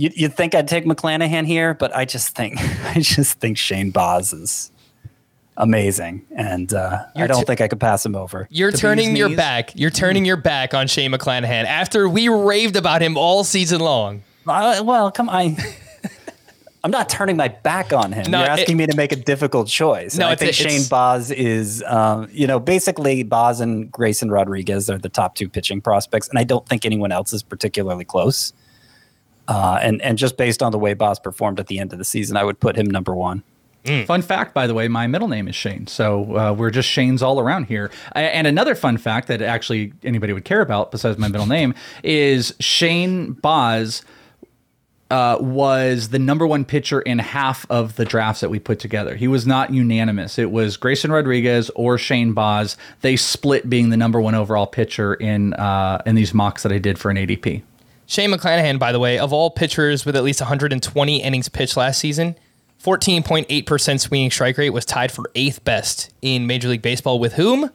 you'd think I'd take McClanahan here, but I just think Shane Baz is amazing, and I don't think I could pass him over. You're turning your back on Shane McClanahan after we raved about him all season long. Well, come on. I'm not turning my back on him. No, you're asking me to make a difficult choice. No, and I think Shane Baz is, basically Baz and Grayson Rodriguez are the top 2 pitching prospects, and I don't think anyone else is particularly close. And just based on the way Baz performed at the end of the season, I would put him number 1. Fun fact, by the way, my middle name is Shane. So we're just Shanes all around here. And another fun fact that actually anybody would care about besides my middle name is Shane Baz was the number 1 pitcher in half of the drafts that we put together. He was not unanimous. It was Grayson Rodriguez or Shane Baz. They split being the number 1 overall pitcher in these mocks that I did for an ADP. Shane McClanahan, by the way, of all pitchers with at least 120 innings pitched last season, 14.8% swinging strike rate was tied for 8th best in Major League Baseball with whom?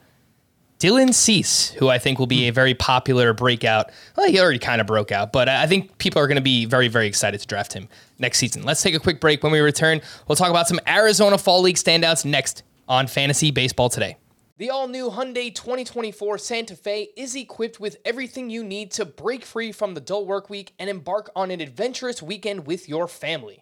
Dylan Cease, who I think will be a very popular breakout. Well, he already kind of broke out, but I think people are going to be very, very excited to draft him next season. Let's take a quick break. When we return, we'll talk about some Arizona Fall League standouts next on Fantasy Baseball Today. The all-new Hyundai 2024 Santa Fe is equipped with everything you need to break free from the dull work week and embark on an adventurous weekend with your family.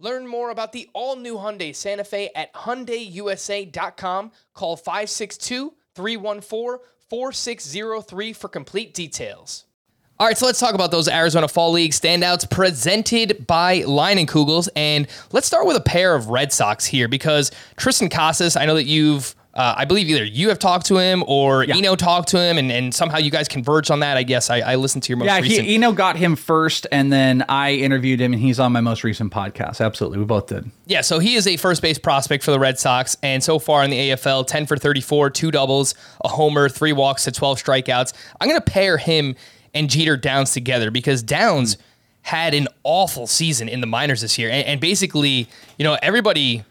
Learn more about the all-new Hyundai Santa Fe at HyundaiUSA.com. Call 562-314-4603 for complete details. All right, so let's talk about those Arizona Fall League standouts presented by Leinenkugel's. And let's start with a pair of Red Sox here because Triston Casas, I know that you've, I believe either you have talked to him or Eno talked to him, and somehow you guys converged on that. I guess I listened to your most recent. Yeah, Eno got him first, and then I interviewed him, and he's on my most recent podcast. Absolutely, we both did. Yeah, so he is a first base prospect for the Red Sox, and so far in the AFL, 10 for 34, 2 doubles, a homer, 3 walks to 12 strikeouts. I'm going to pair him and Jeter Downs together because Downs had an awful season in the minors this year, and basically, you know, everybody...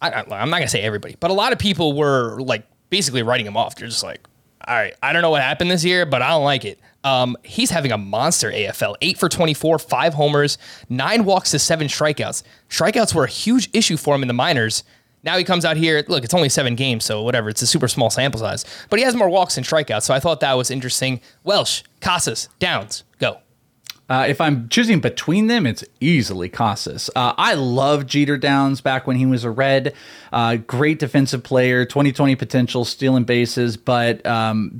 I'm not going to say everybody, but a lot of people were like basically writing him off. They're just like, all right, I don't know what happened this year, but I don't like it. He's having a monster AFL, 8 for 24, 5 homers, 9 walks to 7 strikeouts. Strikeouts were a huge issue for him in the minors. Now he comes out here. Look, it's only 7 games, so whatever. It's a super small sample size, but he has more walks than strikeouts. So I thought that was interesting. Welsh, Casas, Downs, go. If I'm choosing between them, it's easily Casas. I love Jeter Downs back when he was a Red. Great defensive player, 20/20 potential, stealing bases, but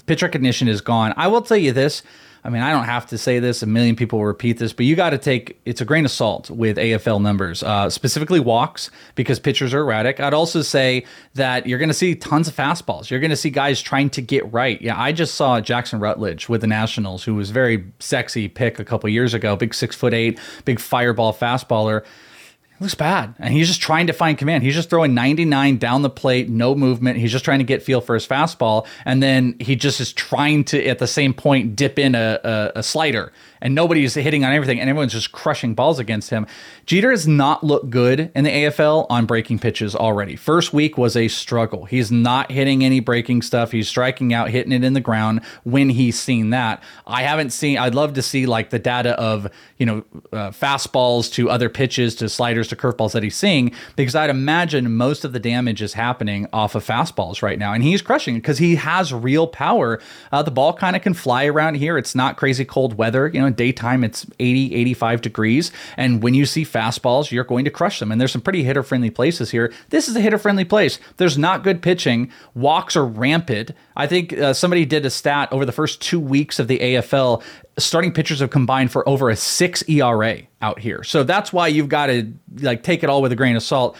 pitch recognition is gone. I will tell you this. I mean, I don't have to say this. A million people will repeat this, but you got to take it's a grain of salt with AFL numbers, specifically walks, because pitchers are erratic. I'd also say that you're going to see tons of fastballs. You're going to see guys trying to get right. Yeah, I just saw Jackson Rutledge with the Nationals, who was very sexy pick a couple years ago. Big 6'8", big fireball fastballer. It looks bad. And he's just trying to find command. He's just throwing 99 down the plate, no movement. He's just trying to get feel for his fastball. And then he just is trying to, at the same point, dip in a slider. And nobody's hitting on everything. And everyone's just crushing balls against him. Jeter has not looked good in the AFL on breaking pitches already. First week was a struggle. He's not hitting any breaking stuff. He's striking out, hitting it in the ground when he's seen that. I haven't seen, I'd love to see like the data of, you know, fastballs to other pitches to sliders to curveballs that he's seeing, because I'd imagine most of the damage is happening off of fastballs right now. And he's crushing because he has real power. The ball kind of can fly around here. It's not crazy cold weather. You know, in daytime, it's 80, 85 degrees. And when you see fastballs, you're going to crush them. And there's some pretty hitter-friendly places here. This is a hitter-friendly place. There's not good pitching. Walks are rampant. I think somebody did a stat over the first 2 weeks of the AFL. Starting pitchers have combined for over a 6 ERA out here. So that's why you've got to like take it all with a grain of salt.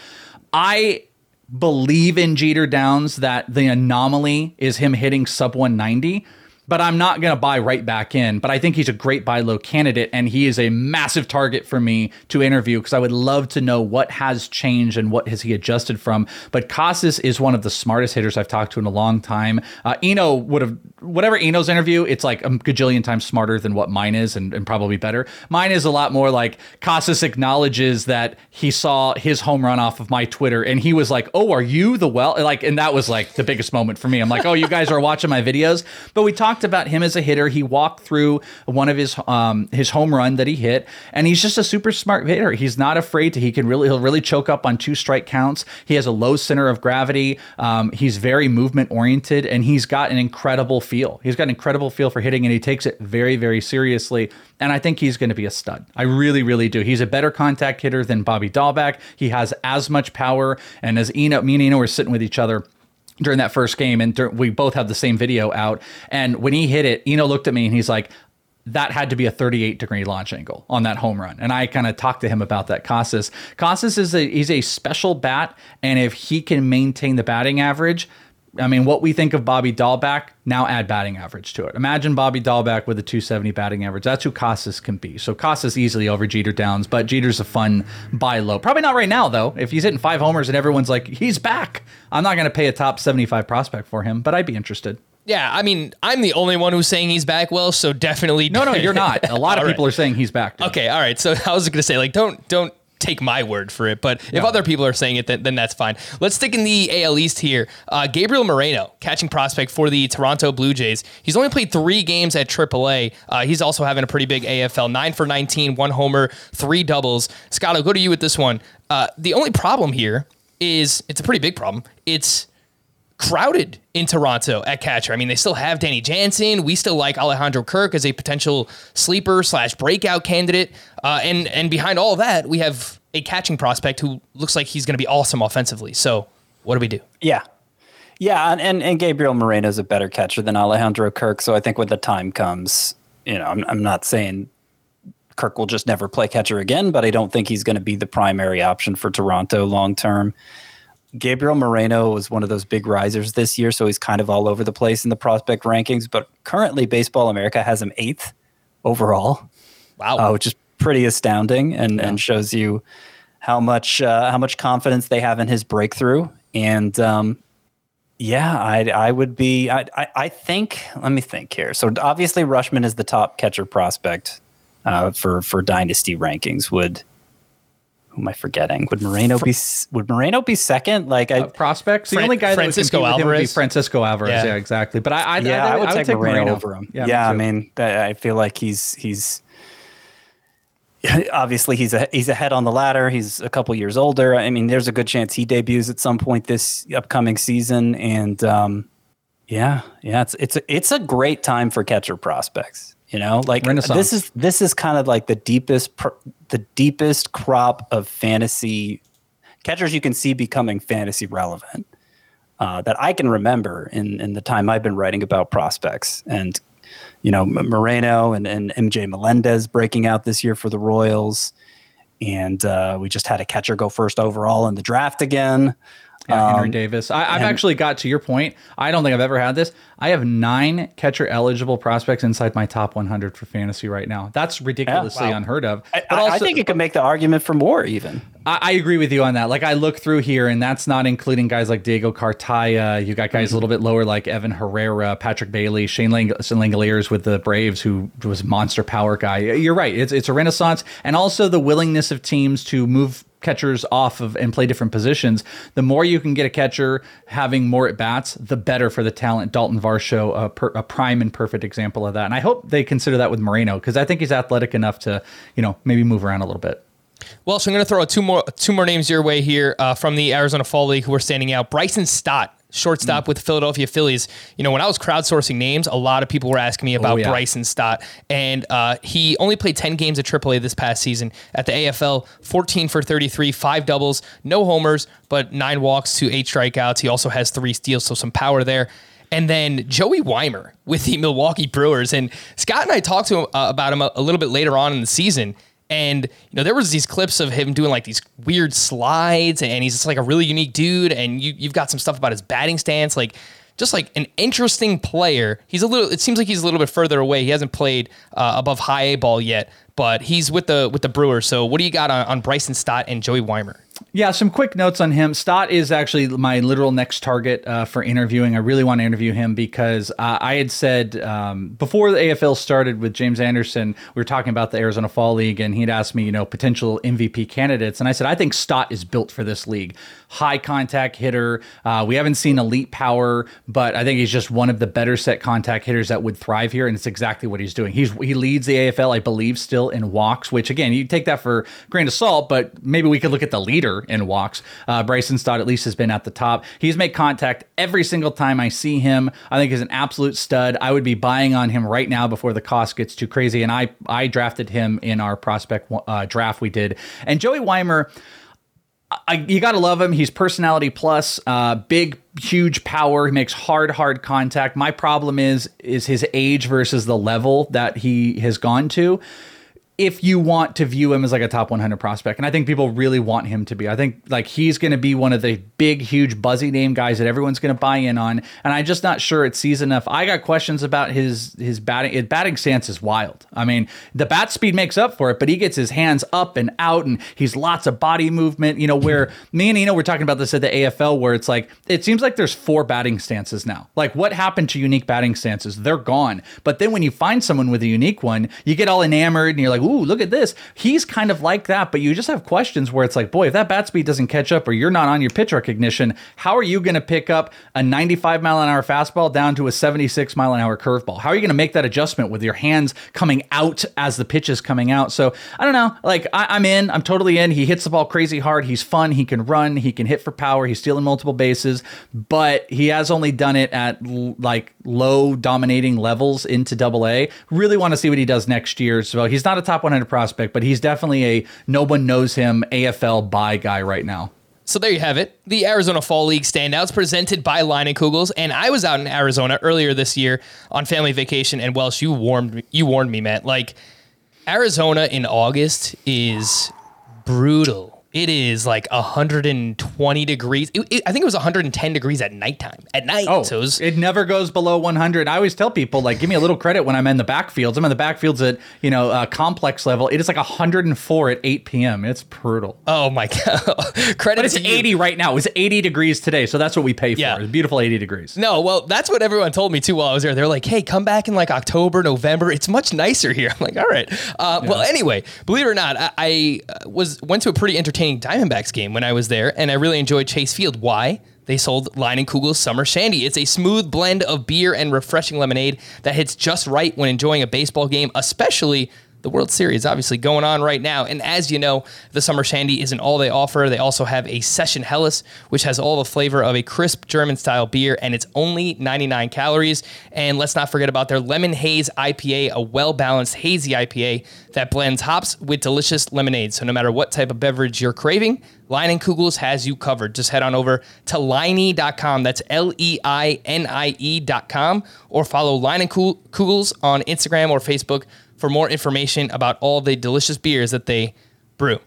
I believe in Jeter Downs that the anomaly is him hitting sub 190, but I'm not going to buy right back in. But I think he's a great buy low candidate, and he is a massive target for me to interview because I would love to know what has changed and what has he adjusted from. But Casas is one of the smartest hitters I've talked to in a long time. Eno would have, whatever Eno's interview, it's like a gajillion times smarter than what mine is, and probably better. Mine is a lot more like Casas acknowledges that he saw his home run off of my Twitter, and he was like, oh, are you the well? Like, and that was like the biggest moment for me. I'm like, oh, you guys are watching my videos. But we talked about him as a hitter. He walked through one of his home run that he hit, and he's just a super smart hitter. He's not afraid to. He can really, he'll really choke up on 2 strike counts. He has a low center of gravity. He's very movement oriented, and he's got an incredible feel. He's got an incredible feel for hitting, and he takes it very, very seriously. And I think he's going to be a stud. I really, really do. He's a better contact hitter than Bobby Dahlback. He has as much power. And as Eno, me and Eno were sitting with each other during that first game, and we both have the same video out. And when he hit it, Eno looked at me and he's like, that had to be a 38 degree launch angle on that home run. And I kind of talked to him about that. Casas is he's a special bat. And if he can maintain the batting average, I mean, what we think of Bobby Dahlback, now add batting average to it. Imagine Bobby Dahlback with a 270 batting average. That's who Casas can be. So Casas easily over Jeter Downs, but Jeter's a fun buy low. Probably not right now, though. If he's hitting 5 homers and everyone's like, he's back, I'm not going to pay a top 75 prospect for him, but I'd be interested. Yeah, I mean, I'm the only one who's saying he's back, Welsh, so definitely... No, you're not. A lot of people are saying he's back. Dude. Okay, all right. So I was going to say, like, don't take my word for it, but if other people are saying it, then that's fine. Let's stick in the AL East here. Gabriel Moreno, catching prospect for the Toronto Blue Jays. He's only played 3 games at AAA. He's also having a pretty big AFL, 9 for 19, 1 homer, 3 doubles. Scott, I'll go to you with this one. The only problem here is, it's a pretty big problem, it's crowded in Toronto at catcher. I mean, they still have Danny Jansen. We still like Alejandro Kirk as a potential sleeper/breakout candidate. And behind all that, we have a catching prospect who looks like he's going to be awesome offensively. So what do we do? Yeah. Yeah. And Gabriel Moreno is a better catcher than Alejandro Kirk. So I think when the time comes, you know, I'm not saying Kirk will just never play catcher again, but I don't think he's going to be the primary option for Toronto long-term. Gabriel Moreno was one of those big risers this year, so he's kind of all over the place in the prospect rankings. But currently, Baseball America has him 8th overall. Wow, which is pretty astounding, and shows you how much confidence they have in his breakthrough. And I think. Let me think here. So obviously, Rutschman is the top catcher prospect for dynasty rankings. Who am I forgetting? Would Moreno be second? Like prospects, the only guy Francisco that would Alvarez. Him would be Francisco Alvarez. Yeah, exactly. But I would take Moreno over him. Yeah, I mean, I feel like he's obviously he's ahead on the ladder. He's a couple years older. I mean, there's a good chance he debuts at some point this upcoming season. And it's a great time for catcher prospects. You know, like this is kind of like the deepest crop of fantasy catchers you can see becoming fantasy relevant that I can remember in the time I've been writing about prospects. And, you know, Moreno and MJ Melendez breaking out this year for the Royals. And we just had a catcher go first overall in the draft again. Yeah, Henry Davis. I've actually got to your point. I don't think I've ever had this. I have 9 catcher eligible prospects inside my top 100 for fantasy right now. That's ridiculously unheard of. I think it could make the argument for more even. I agree with you on that. Like I look through here and that's not including guys like Diego Cartaya. You got guys a little bit lower like Evan Herrera, Patrick Bailey, Shane Langoliers with the Braves, who was a monster power guy. You're right. It's a renaissance. And also the willingness of teams to move catchers off of and play different positions. The more you can get a catcher having more at bats, the better for the talent. Dalton Varsho, a prime and perfect example of that. And I hope they consider that with Moreno, because I think he's athletic enough to, you know, maybe move around a little bit. Well, so I'm going to throw two more names your way here from the Arizona Fall League who are standing out. Bryson Stott, shortstop with the Philadelphia Phillies. You know, when I was crowdsourcing names, a lot of people were asking me about Bryson Stott, and he only played 10 games at AAA this past season. At the AFL, 14 for 33, 5 doubles, no homers, but 9 walks to 8 strikeouts. He also has 3 steals, so some power there. And then Joey Weimer with the Milwaukee Brewers. And Scott and I talked to him, about him a little bit later on in the season. And, you know, there was these clips of him doing like these weird slides, and he's just like a really unique dude. And you've got some stuff about his batting stance, like just like an interesting player. It seems like he's a little bit further away. He hasn't played above high A ball yet, but he's with the Brewers. So what do you got on Bryson Stott and Joey Weimer? Yeah, some quick notes on him. Stott is actually my literal next target for interviewing. I really want to interview him because I had said before the AFL started with James Anderson, we were talking about the Arizona Fall League, and he'd asked me, you know, potential MVP candidates. And I said, I think Stott is built for this league. High contact hitter. We haven't seen elite power, but I think he's just one of the better set contact hitters that would thrive here. And it's exactly what he's doing. He leads the AFL, I believe, still in walks, which again, you take that for a grain of salt, but maybe we could look at the leader in walks. Bryson Stott at least has been at the top. He's made contact every single time I see him. I think he's an absolute stud. I would be buying on him right now before the cost gets too crazy. And I drafted him in our prospect draft we did. And Joey Weimer, You got to love him. He's personality plus, big, huge power. He makes hard contact. My problem is his age versus the level that he has gone to. If you want to view him as like a top 100 prospect, and I think people really want him to be, I think like he's going to be one of the big, huge, buzzy name guys that everyone's going to buy in on. And I'm just not sure it sees enough. I got questions about his batting. His batting stance is wild. I mean, the bat speed makes up for it, but he gets his hands up and out, and he's lots of body movement. You know, where me and Eno were talking about this at the AFL, where it's like it seems like there's 4 batting stances now. Like, what happened to unique batting stances? They're gone. But then when you find someone with a unique one, you get all enamored, and you're like, ooh, look at this. He's kind of like that, but you just have questions where it's like, boy, if that bat speed doesn't catch up or you're not on your pitch recognition, how are you going to pick up a 95 mile an hour fastball down to a 76 mile an hour curveball? How are you going to make that adjustment with your hands coming out as the pitch is coming out? So I don't know. Like I'm in. I'm totally in. He hits the ball crazy hard. He's fun. He can run. He can hit for power. He's stealing multiple bases, but he has only done it at like low dominating levels into AA. Really want to see what he does next year. So he's not a top 100 prospect, but he's definitely a no one knows him AFL buy guy right now. So there you have it. The Arizona Fall League standouts presented by Leinenkugel's. And I was out in Arizona earlier this year on family vacation, and Welsh, you warned me, Matt. Like, Arizona in August is brutal. It is like 120 degrees. I think it was 110 degrees at nighttime. At night. Oh, so it never goes below 100. I always tell people, like, give me a little credit when I'm in the backfields. I'm in the backfields at, you know, complex level. It is like 104 at 8 p.m. It's brutal. Oh, my God. Credit. But it's 80 right now. It was 80 degrees today. So that's what we pay for. Yeah. It's beautiful 80 degrees. No, well, that's what everyone told me, too, while I was there. They're like, hey, come back in like October, November. It's much nicer here. I'm like, all right. Yeah. Well, anyway, believe it or not, I went to a pretty entertaining Diamondbacks game when I was there, and I really enjoyed Chase Field. Why? They sold Leinenkugel's Summer Shandy. It's a smooth blend of beer and refreshing lemonade that hits just right when enjoying a baseball game, especially the World Series, obviously, going on right now. And as you know, the Summer Shandy isn't all they offer. They also have a Session Helles, which has all the flavor of a crisp German-style beer, and it's only 99 calories. And let's not forget about their Lemon Haze IPA, a well-balanced, hazy IPA that blends hops with delicious lemonade. So no matter what type of beverage you're craving, Leinenkugel's has you covered. Just head on over to Leinie.com. That's Leinie.com. Or follow Leinenkugel's on Instagram or Facebook for more information about all the delicious beers that they brew. All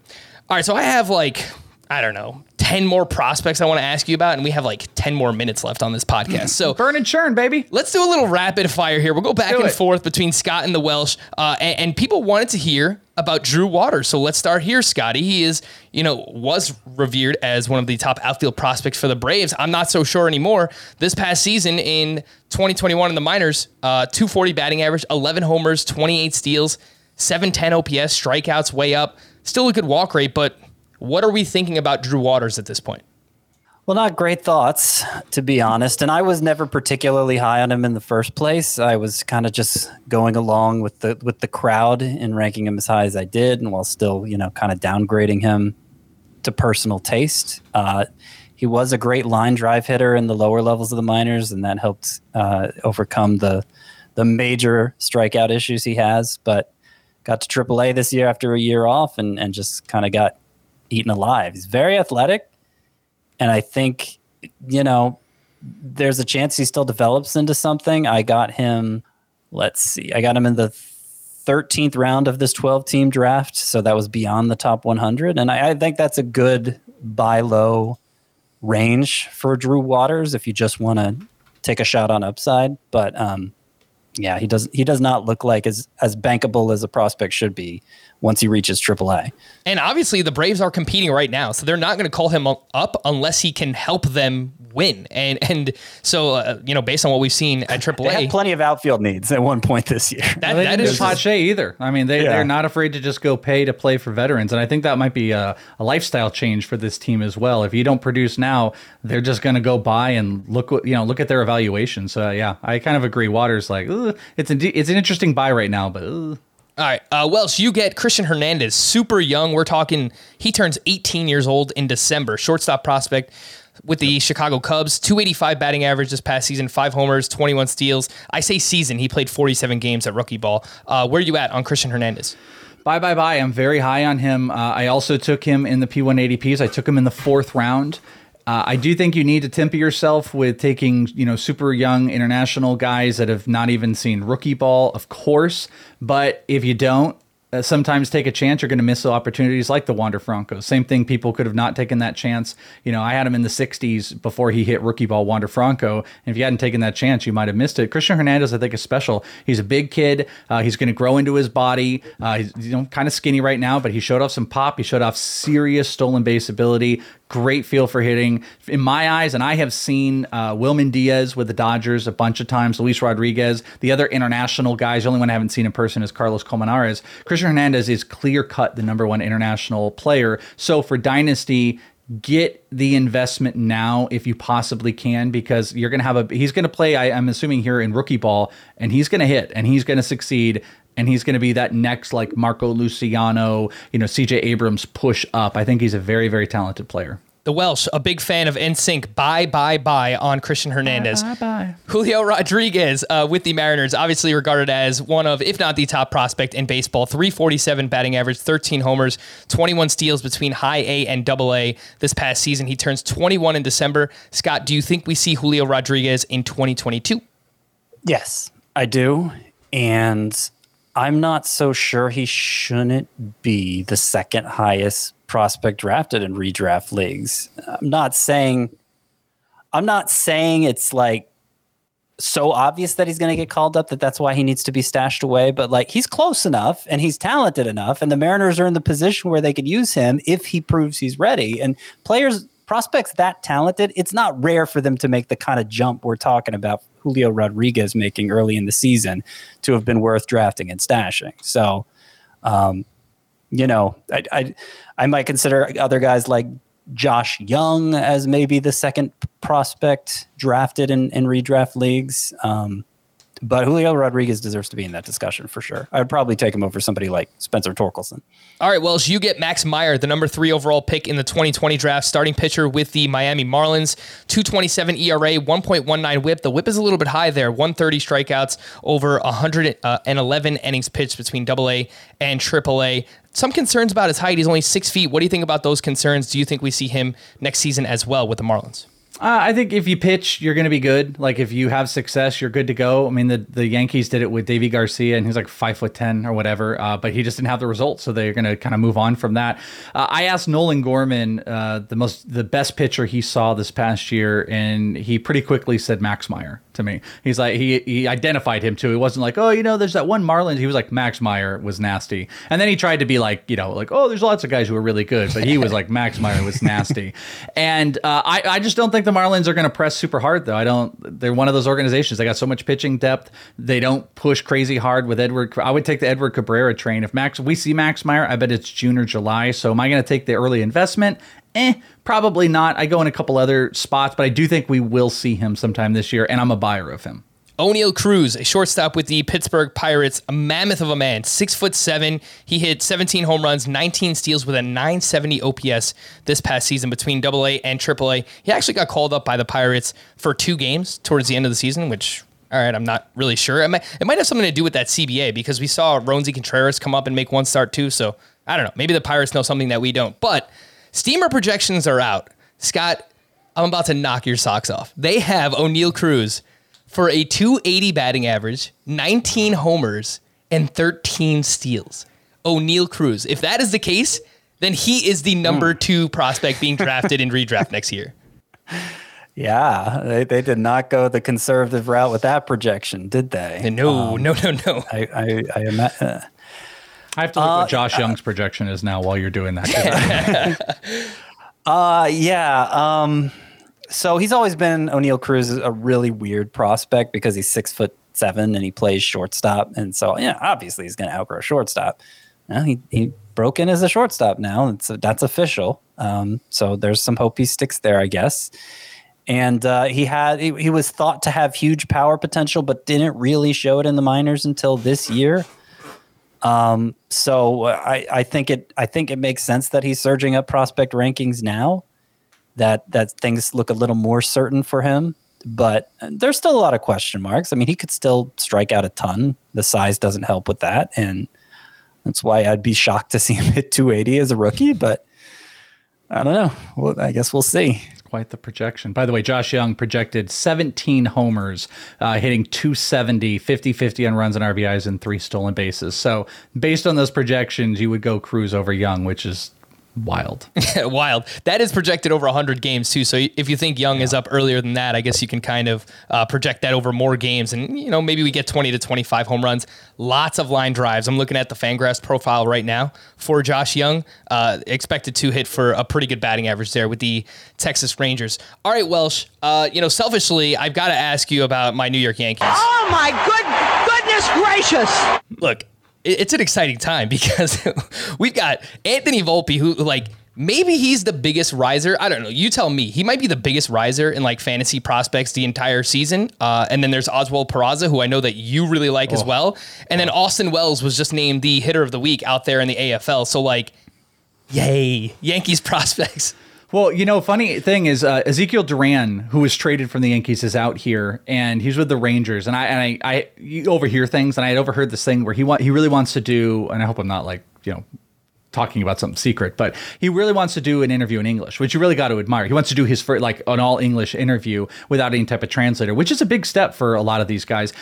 right, so I have like, I don't know, 10 more prospects I want to ask you about, and we have like 10 more minutes left on this podcast. So burn and churn, baby. Let's do a little rapid fire here. We'll go back and forth between Scott and the Welsh, and people wanted to hear about Drew Waters. So let's start here, Scotty. He is, you know, was revered as one of the top outfield prospects for the Braves. I'm not so sure anymore. This past season in 2021 in the minors, 240 batting average, 11 homers, 28 steals, 710 OPS, strikeouts way up. Still a good walk rate, but what are we thinking about Drew Waters at this point? Well, not great thoughts, to be honest. And I was never particularly high on him in the first place. I was kind of just going along with the crowd and ranking him as high as I did, and while still, you know, kind of downgrading him to personal taste. He was a great line drive hitter in the lower levels of the minors, and that helped overcome the major strikeout issues he has. But got to AAA this year after a year off, and just kind of got eaten alive. He's very athletic. And I think, you know, there's a chance he still develops into something. I got him, I got him in the 13th round of this 12-team draft, so that was beyond the top 100. And I think that's a good buy low range for Drew Waters if you just want to take a shot on upside. But yeah, he does not look like as bankable as a prospect should be once he reaches AAA. And obviously the Braves are competing right now, so they're not going to call him up unless he can help them win. And so, you know, based on what we've seen at AAA, they have plenty of outfield needs at one point this year. That is Pache either. I mean, they're not afraid to just go pay to play for veterans. And I think that might be a lifestyle change for this team as well. If you don't produce now, they're just going to go by and look at their evaluation. So yeah, I kind of agree. Waters, like, it's an interesting buy right now, but all right, Welsh, you get Christian Hernandez, super young. We're talking, he turns 18 years old in December. Shortstop prospect with the Chicago Cubs, 285 batting average this past season, 5 homers, 21 steals. I say season, he played 47 games at rookie ball. Where are you at on Christian Hernandez? Bye. I'm very high on him. I also took him in the P1 ADPs. I took him in the fourth round. I do think you need to temper yourself with taking, super young international guys that have not even seen rookie ball, of course. But if you don't, sometimes take a chance, you're going to miss opportunities like the Wander Franco. Same thing, people could have not taken that chance. I had him in the 60s before he hit rookie ball Wander Franco. And if you hadn't taken that chance, you might have missed it. Christian Hernandez, I think, is special. He's a big kid. He's going to grow into his body. He's kind of skinny right now, but he showed off some pop. He showed off serious stolen base ability. Great feel for hitting. In my eyes, and I have seen Wilman Diaz with the Dodgers a bunch of times, Luis Rodriguez, the other international guys. The only one I haven't seen in person is Carlos Colmenares. Christian Hernandez is clear-cut the number one international player. So for Dynasty, get the investment now if you possibly can, because you're going to have he's going to play, I'm assuming, here in rookie ball, and he's going to hit, and he's going to succeed. And he's going to be that next, like Marco Luciano, CJ Abrams push up. I think he's a very, very talented player. The Welsh, a big fan of NSYNC. Bye on Christian Hernandez. Bye. Julio Rodriguez with the Mariners, obviously regarded as one of, if not the top prospect in baseball. 347 batting average, 13 homers, 21 steals between high A and double A this past season. He turns 21 in December. Scott, do you think we see Julio Rodriguez in 2022? Yes, I do. And I'm not so sure he shouldn't be the second highest prospect drafted in redraft leagues. I'm not saying it's like so obvious that he's going to get called up that's why he needs to be stashed away, but like he's close enough and he's talented enough, and the Mariners are in the position where they could use him if he proves he's ready. And prospects that talented, it's not rare for them to make the kind of jump we're talking about Julio Rodriguez making early in the season to have been worth drafting and stashing. So, I might consider other guys like Josh Young as maybe the second prospect drafted in redraft leagues. But Julio Rodriguez deserves to be in that discussion for sure. I'd probably take him over somebody like Spencer Torkelson. All right, Welsh, you get Max Meyer, the number 3 overall pick in the 2020 draft, starting pitcher with the Miami Marlins, 2.27 ERA, 1.19 whip. The whip is a little bit high there, 130 strikeouts over 111 innings pitched between AA and AAA. Some concerns about his height. He's only 6 feet. What do you think about those concerns? Do you think we see him next season as well with the Marlins? I think if you pitch, you're going to be good. Like if you have success, you're good to go. I mean, the Yankees did it with Davey Garcia, and he's like 5'10" or whatever, but he just didn't have the results. So they're going to kind of move on from that. I asked Nolan Gorman, the best pitcher he saw this past year, and he pretty quickly said Max Meyer to me. He's like, he identified him too. He wasn't like, there's that one Marlins. He was like, Max Meyer was nasty. And then he tried to be like, there's lots of guys who are really good, but he was like, Max Meyer was nasty. And I just don't think the Marlins are going to press super hard, though. They're one of those organizations. They got so much pitching depth. They don't push crazy hard with Edward. I would take the Edward Cabrera train. If we see Max Meyer, I bet it's June or July. So am I going to take the early investment? Probably not. I go in a couple other spots, but I do think we will see him sometime this year, and I'm a buyer of him. O'Neill Cruz, a shortstop with the Pittsburgh Pirates, a mammoth of a man, 6'7". He hit 17 home runs, 19 steals with a 970 OPS this past season between AA and AAA. He actually got called up by the Pirates for 2 games towards the end of the season, which, all right, I'm not really sure. It might have something to do with that CBA, because we saw Ronzi Contreras come up and make one start too. So I don't know. Maybe the Pirates know something that we don't. But Steamer projections are out. Scott, I'm about to knock your socks off. They have O'Neill Cruz for a 280 batting average, 19 homers, and 13 steals. O'Neill Cruz. If that is the case, then he is the number 2 prospect being drafted in redraft next year. Yeah, they did not go the conservative route with that projection, did they? No. I have to look what Josh Young's projection is now while you're doing that. So he's always been, O'Neill Cruz is a really weird prospect because he's 6'7" and he plays shortstop. And so, obviously he's going to outgrow shortstop. He broke in as a shortstop now. And so that's official. So there's some hope he sticks there, I guess. And he was thought to have huge power potential, but didn't really show it in the minors until this year. So I think it makes sense that he's surging up prospect rankings now, that things look a little more certain for him, but there's still a lot of question marks. I mean, he could still strike out a ton. The size doesn't help with that. And That's why I'd be shocked to see him hit 280 as a rookie, but I don't know. Well, I guess we'll see. Quite the projection. By the way, Josh Young projected 17 homers, hitting 270, 50-50 on runs and RBIs and 3 stolen bases. So based on those projections, you would go Cruz over Young, which is wild. Wild. That is projected over 100 games, too. So if you think Young is up earlier than that, I guess you can kind of project that over more games. And, you know, maybe we get 20 to 25 home runs. Lots of line drives. I'm looking at the Fangraphs profile right now for Josh Young. Expected to hit for a pretty good batting average there with the Texas Rangers. All right, Welsh, you know, selfishly, I've got to ask you about my New York Yankees. Oh, my goodness gracious. Look, it's an exciting time because we've got Anthony Volpe, who, like, maybe he's the biggest riser. I don't know. You tell me. He might be the biggest riser in, like, fantasy prospects the entire season. And then there's Oswald Peraza, who I know that you really like as well. And then Austin Wells was just named the hitter of the week out there in the AFL. So, like, yay, Yankees prospects. Well, you know, funny thing is Ezekiel Duran, who was traded from the Yankees, is out here, and he's with the Rangers. And I you overhear things, and I had overheard this thing where he really wants to do, and I hope I'm not, like, you know, talking about something secret, but he really wants to do an interview in English, which you really got to admire. He wants to do his first, like, an all English interview without any type of translator, which is a big step for a lot of these guys.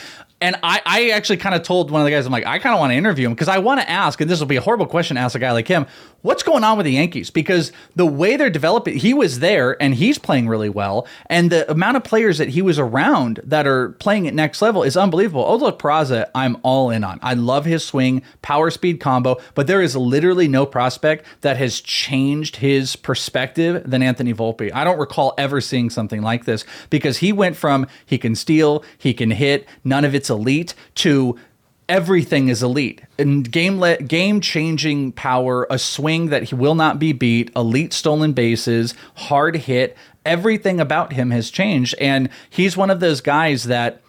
And I actually kind of told one of the guys, I'm like, I kind of want to interview him because I want to ask, and this will be a horrible question to ask a guy like him, what's going on with the Yankees? Because the way they're developing, he was there and he's playing really well. And the amount of players that he was around that are playing at next level is unbelievable. Alek Thomas, I'm all in on. I love his swing, power speed combo, but there is literally no prospect that has changed his perspective than Anthony Volpe. I don't recall ever seeing something like this because he went from he can steal, he can hit, none of it's elite to everything is elite and game-changing power, a swing that he will not be beat, elite stolen bases, hard hit. Everything about him has changed, and he's one of those guys that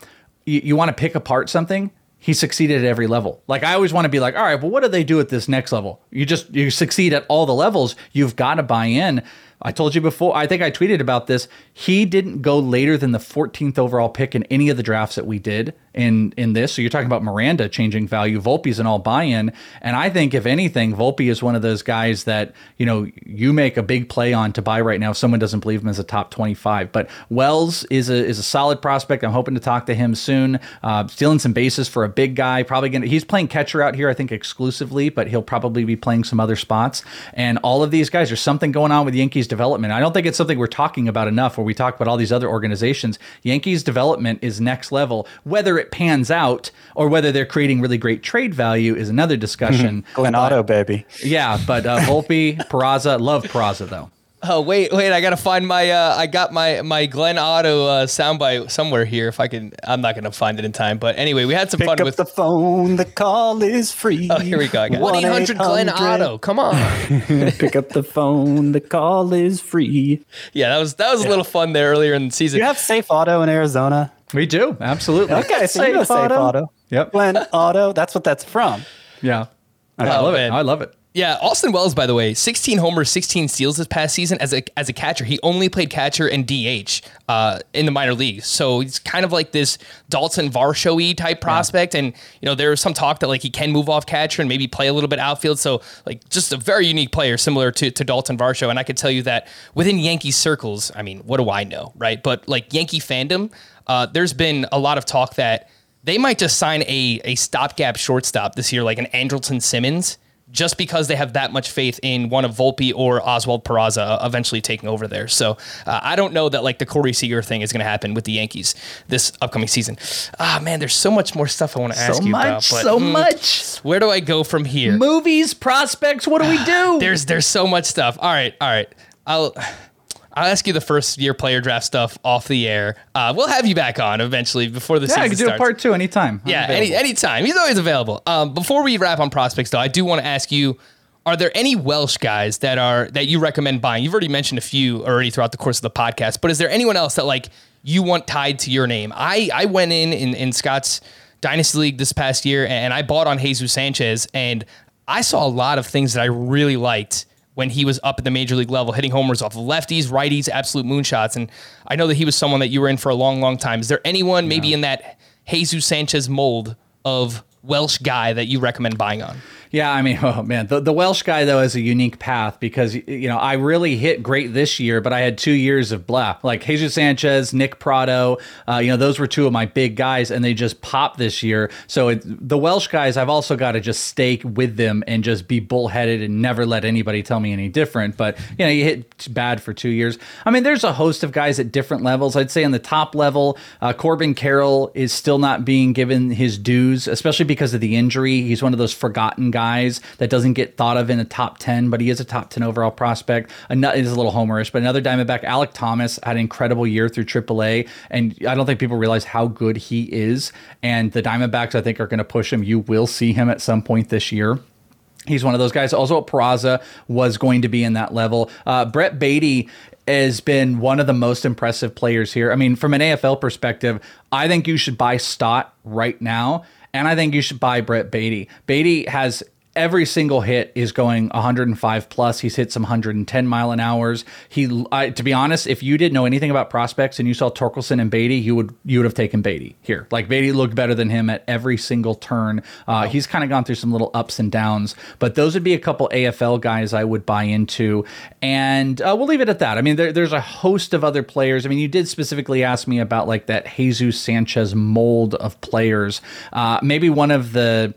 you want to pick apart something. He succeeded at every level. Like, I always want to be like, all right, well, what do they do at this next level? You succeed at all the levels. You've got to buy in. I told you before, I think I tweeted about this. He didn't go later than the 14th overall pick in any of the drafts that we did in this. So you're talking about Miranda changing value. Volpe's an all buy-in. And I think, if anything, Volpe is one of those guys that, you know, you make a big play on to buy right now if someone doesn't believe him as a top 25. But Wells is a solid prospect. I'm hoping to talk to him soon. Stealing some bases for a big guy. He's playing catcher out here, I think, exclusively, but he'll probably be playing some other spots. And all of these guys, there's something going on with the Yankees development. I don't think it's something we're talking about enough where we talk about all these other organizations. Yankees development is next level. Whether it pans out or whether they're creating really great trade value is another discussion. Glenn Otto, baby. Yeah, but Volpe, Peraza, love Peraza though. Oh, wait, I got to find my, I got my Glenn Otto soundbite somewhere here. If I can, I'm not going to find it in time. But anyway, we had some fun with the phone. The call is free. Oh, here we go. 1-800 Glenn Otto. Come on. Pick up the phone. The call is free. Yeah, that was a little fun there earlier in the season. You have Safe Auto in Arizona. We do. Absolutely. Okay. So you know Safe Auto. Yep. Glenn Otto. That's what that's from. Yeah. I love it. Yeah, Austin Wells, by the way, 16 homers, 16 steals this past season as a catcher. He only played catcher and DH in the minor leagues. So he's kind of like this Dalton Varsho-y type prospect. Yeah. And, you know, there was some talk that, like, he can move off catcher and maybe play a little bit outfield. So, like, just a very unique player similar to Dalton Varsho. And I could tell you that within Yankee circles, I mean, what do I know, right? But, like, Yankee fandom, there's been a lot of talk that they might just sign a stopgap shortstop this year, like an Andrelton Simmons, just because they have that much faith in one of Volpe or Oswald Peraza eventually taking over there. So I don't know that, like, the Corey Seager thing is going to happen with the Yankees this upcoming season. Ah, man, there's so much more stuff I want to ask you about. So much. Where do I go from here? Movies, prospects, what do we do? There's so much stuff. All right. I'll ask you the first year player draft stuff off the air. We'll have you back on eventually before the season starts. Yeah, I can do a part two anytime. Yeah, anytime. He's always available. Before we wrap on prospects, though, I do want to ask you, are there any Welsh guys that you recommend buying? You've already mentioned a few already throughout the course of the podcast, but is there anyone else that, like, you want tied to your name? I went in Scott's Dynasty League this past year, and I bought on Jesus Sanchez, and I saw a lot of things that I really liked when he was up at the major league level, hitting homers off of lefties, righties, absolute moonshots. And I know that he was someone that you were in for a long, long time. Is there anyone maybe in that Jesus Sanchez mold of Welsh guy that you recommend buying on? Yeah, I mean, oh man, the Welsh guy though is a unique path because, you know, I really hit great this year, but I had 2 years of blah, like Jesus Sanchez, Nick Prado, you know, those were two of my big guys and they just popped this year. So the Welsh guys, I've also got to just stay with them and just be bullheaded and never let anybody tell me any different. But, you know, you hit bad for 2 years. I mean, there's a host of guys at different levels. I'd say on the top level, Corbin Carroll is still not being given his dues, especially because of the injury. He's one of those forgotten guys that doesn't get thought of in the top 10, but he is a top 10 overall prospect. It is a little homerish, but another Diamondback, Alek Thomas, had an incredible year through AAA, and I don't think people realize how good he is. And the Diamondbacks, I think, are going to push him. You will see him at some point this year. He's one of those guys. Also, Peraza was going to be in that level. Brett Baty has been one of the most impressive players here. I mean, from an AFL perspective, I think you should buy Stott right now, and I think you should buy Brett Baty. Baty has... every single hit is going 105 plus. He's hit some 110 mile an hours. To be honest, if you didn't know anything about prospects and you saw Torkelson and Baty, you would have taken Baty here. Like Baty looked better than him at every single turn. He's kind of gone through some little ups and downs, but those would be a couple AFL guys I would buy into, and we'll leave it at that. I mean, there's a host of other players. I mean, you did specifically ask me about like that Jesus Sanchez mold of players. Maybe one of the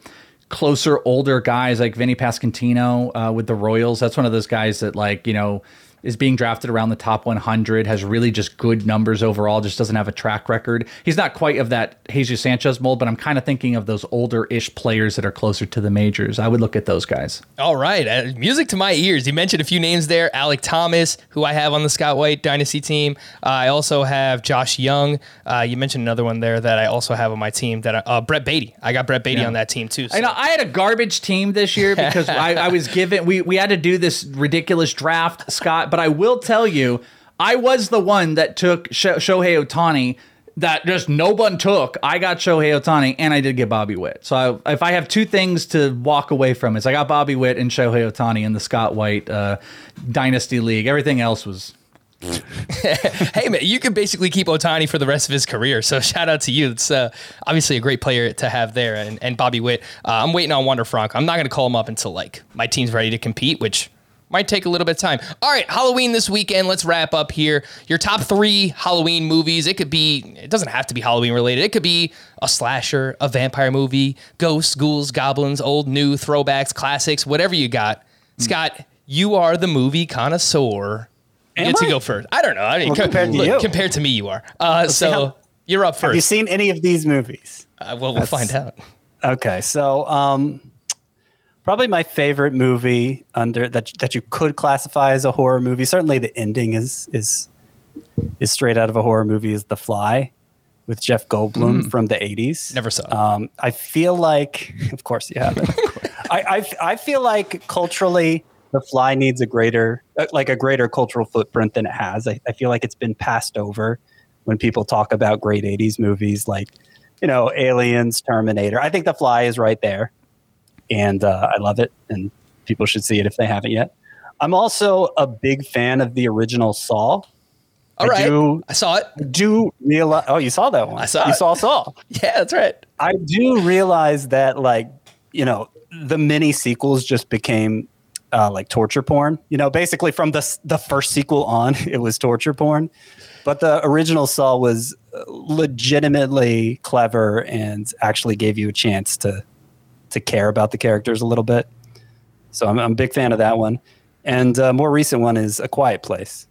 closer, older guys like Vinny Pascantino with the Royals. That's one of those guys that, like, you know, is being drafted around the top 100, has really just good numbers overall, just doesn't have a track record. He's not quite of that Jesus Sanchez mold, but I'm kind of thinking of those older-ish players that are closer to the majors. I would look at those guys. All right. Music to my ears. You mentioned a few names there. Alek Thomas, who I have on the Scott White Dynasty team. I also have Josh Young. You mentioned another one there that I also have on my team, that Brett Baty. I got Brett Baty on that team, too. So. I had a garbage team this year because I was given... We had to do this ridiculous draft, Scott, but I will tell you, I was the one that took Shohei Ohtani that just no one took. I got Shohei Ohtani, and I did get Bobby Witt. So if I have two things to walk away from, is I got Bobby Witt and Shohei Ohtani in the Scott White Dynasty League. Everything else was... Hey, man, you can basically keep Ohtani for the rest of his career. So shout out to you. It's obviously a great player to have there. And Bobby Witt, I'm waiting on Wander Franco. I'm not going to call him up until like my team's ready to compete, which... might take a little bit of time. All right, Halloween this weekend. Let's wrap up here. Your top three Halloween movies. It could be, it doesn't have to be Halloween related. It could be a slasher, a vampire movie, ghosts, ghouls, goblins, old, new, throwbacks, classics, whatever you got. Scott, you are the movie connoisseur. You get to go first. I don't know. I mean, well, compared to me, you are. So you're up first. Have you seen any of these movies? We'll find out. Okay, so... probably my favorite movie under that you could classify as a horror movie. Certainly, the ending is straight out of a horror movie. Is The Fly, with Jeff Goldblum from the 80s. Never saw it. I feel like, of course, you haven't. I feel like culturally, The Fly needs a greater cultural footprint than it has. I feel like it's been passed over when people talk about great 80s movies like, you know, Aliens, Terminator. I think The Fly is right there. And I love it, and people should see it if they haven't yet. I'm also a big fan of the original Saw. I saw it. Oh, you saw that one. You saw Saw. Yeah, that's right. I do realize that, like, you know, the mini sequels just became like torture porn. You know, basically from the first sequel on, it was torture porn. But the original Saw was legitimately clever and actually gave you a chance to care about the characters a little bit, so I'm a big fan of that one. And more recent one is A Quiet Place.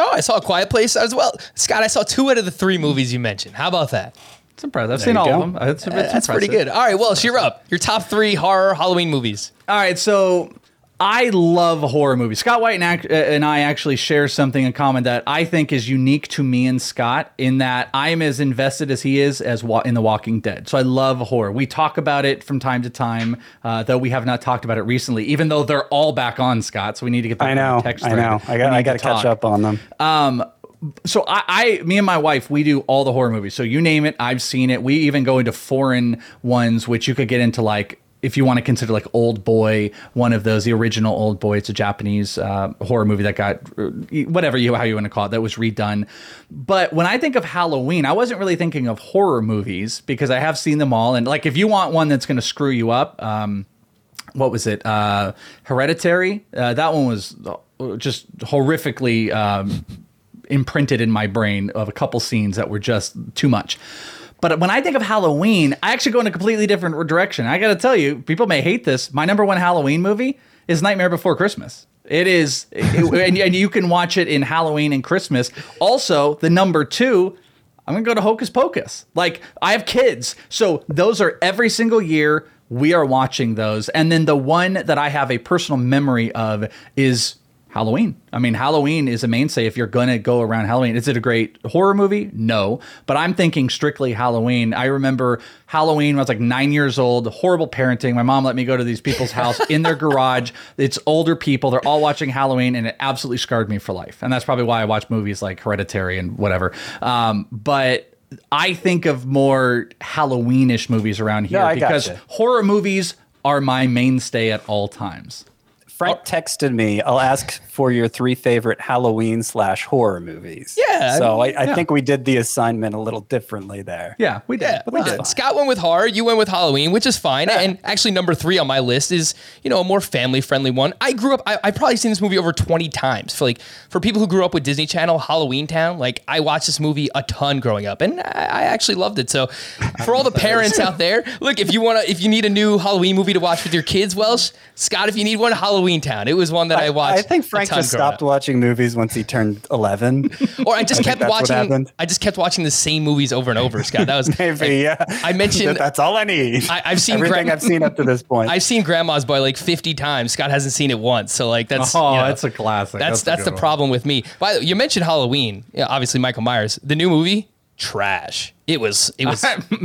Oh, I saw A Quiet Place as well, Scott. I saw 2 out of the 3 movies you mentioned. How about that? It's impressive. I've seen all of them. That's pretty good. All right, Welsh, you're up. Your top 3 horror Halloween movies. All right, so I love horror movies. Scott White and I actually share something in common that I think is unique to me and Scott, in that I am as invested as he is in The Walking Dead. So I love horror. We talk about it from time to time, though we have not talked about it recently, even though they're all back on, Scott. So we need to get them on the text thread. I got to catch up on them. So me and my wife, we do all the horror movies. So you name it, I've seen it. We even go into foreign ones, which you could get into, like, if you want to consider like Old Boy, one of those, the original Old Boy. It's a Japanese horror movie that got, whatever how you want to call it, that was redone. But when I think of Halloween, I wasn't really thinking of horror movies because I have seen them all. And like, if you want one that's going to screw you up, what was it? Hereditary. That one was just horrifically imprinted in my brain of a couple scenes that were just too much. But when I think of Halloween, I actually go in a completely different direction. I got to tell you, people may hate this. My number one Halloween movie is Nightmare Before Christmas. It is. And you can watch it in Halloween and Christmas. Also, the number two, I'm going to go to Hocus Pocus. Like, I have kids. So those are every single year we are watching those. And then the one that I have a personal memory of is Halloween. I mean, Halloween is a mainstay if you're going to go around Halloween. Is it a great horror movie? No, but I'm thinking strictly Halloween. I remember Halloween when I was like 9 years old, horrible parenting. My mom let me go to these people's house in their garage. It's older people. They're all watching Halloween and it absolutely scarred me for life. And that's probably why I watch movies like Hereditary and whatever. But I think of more Halloweenish movies around here because horror movies are my mainstay at all times. Frank texted me, I'll ask for your three favorite Halloween/horror movies. Yeah. So I think we did the assignment a little differently there. Yeah, we did. Yeah, but we did. Scott went with horror. You went with Halloween, which is fine. Yeah. And actually, number three on my list is, you know, a more family-friendly one. I grew up, I've probably seen this movie over 20 times. For people who grew up with Disney Channel, Halloween Town, like, I watched this movie a ton growing up. And I actually loved it. So for all the parents out there, look, if you need a new Halloween movie to watch with your kids, Welsh, Scott, if you need one, Halloween Town. It was one that I watched. I think Frank just stopped watching movies once he turned 11. Or I just kept watching the same movies over and over, Scott. That was I mentioned that's all I need. I've seen everything I've seen up to this point. I've seen Grandma's Boy like 50 times. Scott hasn't seen it once. So like that's a classic. That's the problem with me. By the way, you mentioned Halloween. Yeah, obviously Michael Myers. The new movie, trash. It was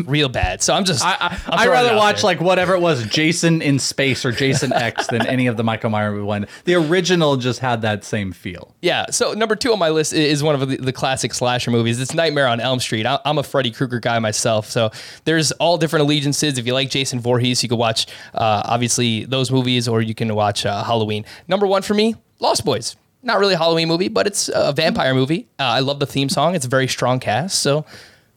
real bad. So I'd rather watch like whatever it was, Jason in Space or Jason X than any of the Michael Meyer movie one. The original just had that same feel. Yeah. So number two on my list is one of the classic slasher movies. It's Nightmare on Elm Street. I'm a Freddy Krueger guy myself. So there's all different allegiances. If you like Jason Voorhees, you could watch obviously those movies, or you can watch Halloween. Number one for me, Lost Boys. Not really a Halloween movie, but it's a vampire movie. I love the theme song. It's a very strong cast. So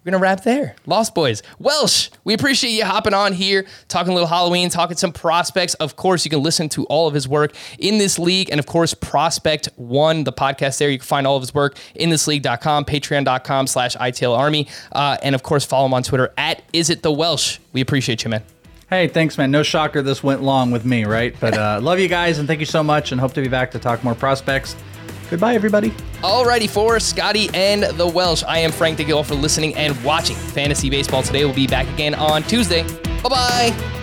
we're going to wrap there. Lost Boys. Welsh, we appreciate you hopping on here, talking a little Halloween, talking some prospects. Of course, you can listen to all of his work in this league. And of course, Prospect One, the podcast there. You can find all of his work in thisleague.com, patreon.com/ITL Army. And of course, follow him on Twitter @IsItTheWelsh. We appreciate you, man. Hey, thanks, man. No shocker this went long with me, right? But love you guys, and thank you so much, and hope to be back to talk more prospects. Goodbye, everybody. Alrighty, for Scotty and the Welsh, I am Frank DeGill for listening and watching Fantasy Baseball Today. We'll be back again on Tuesday. Bye-bye.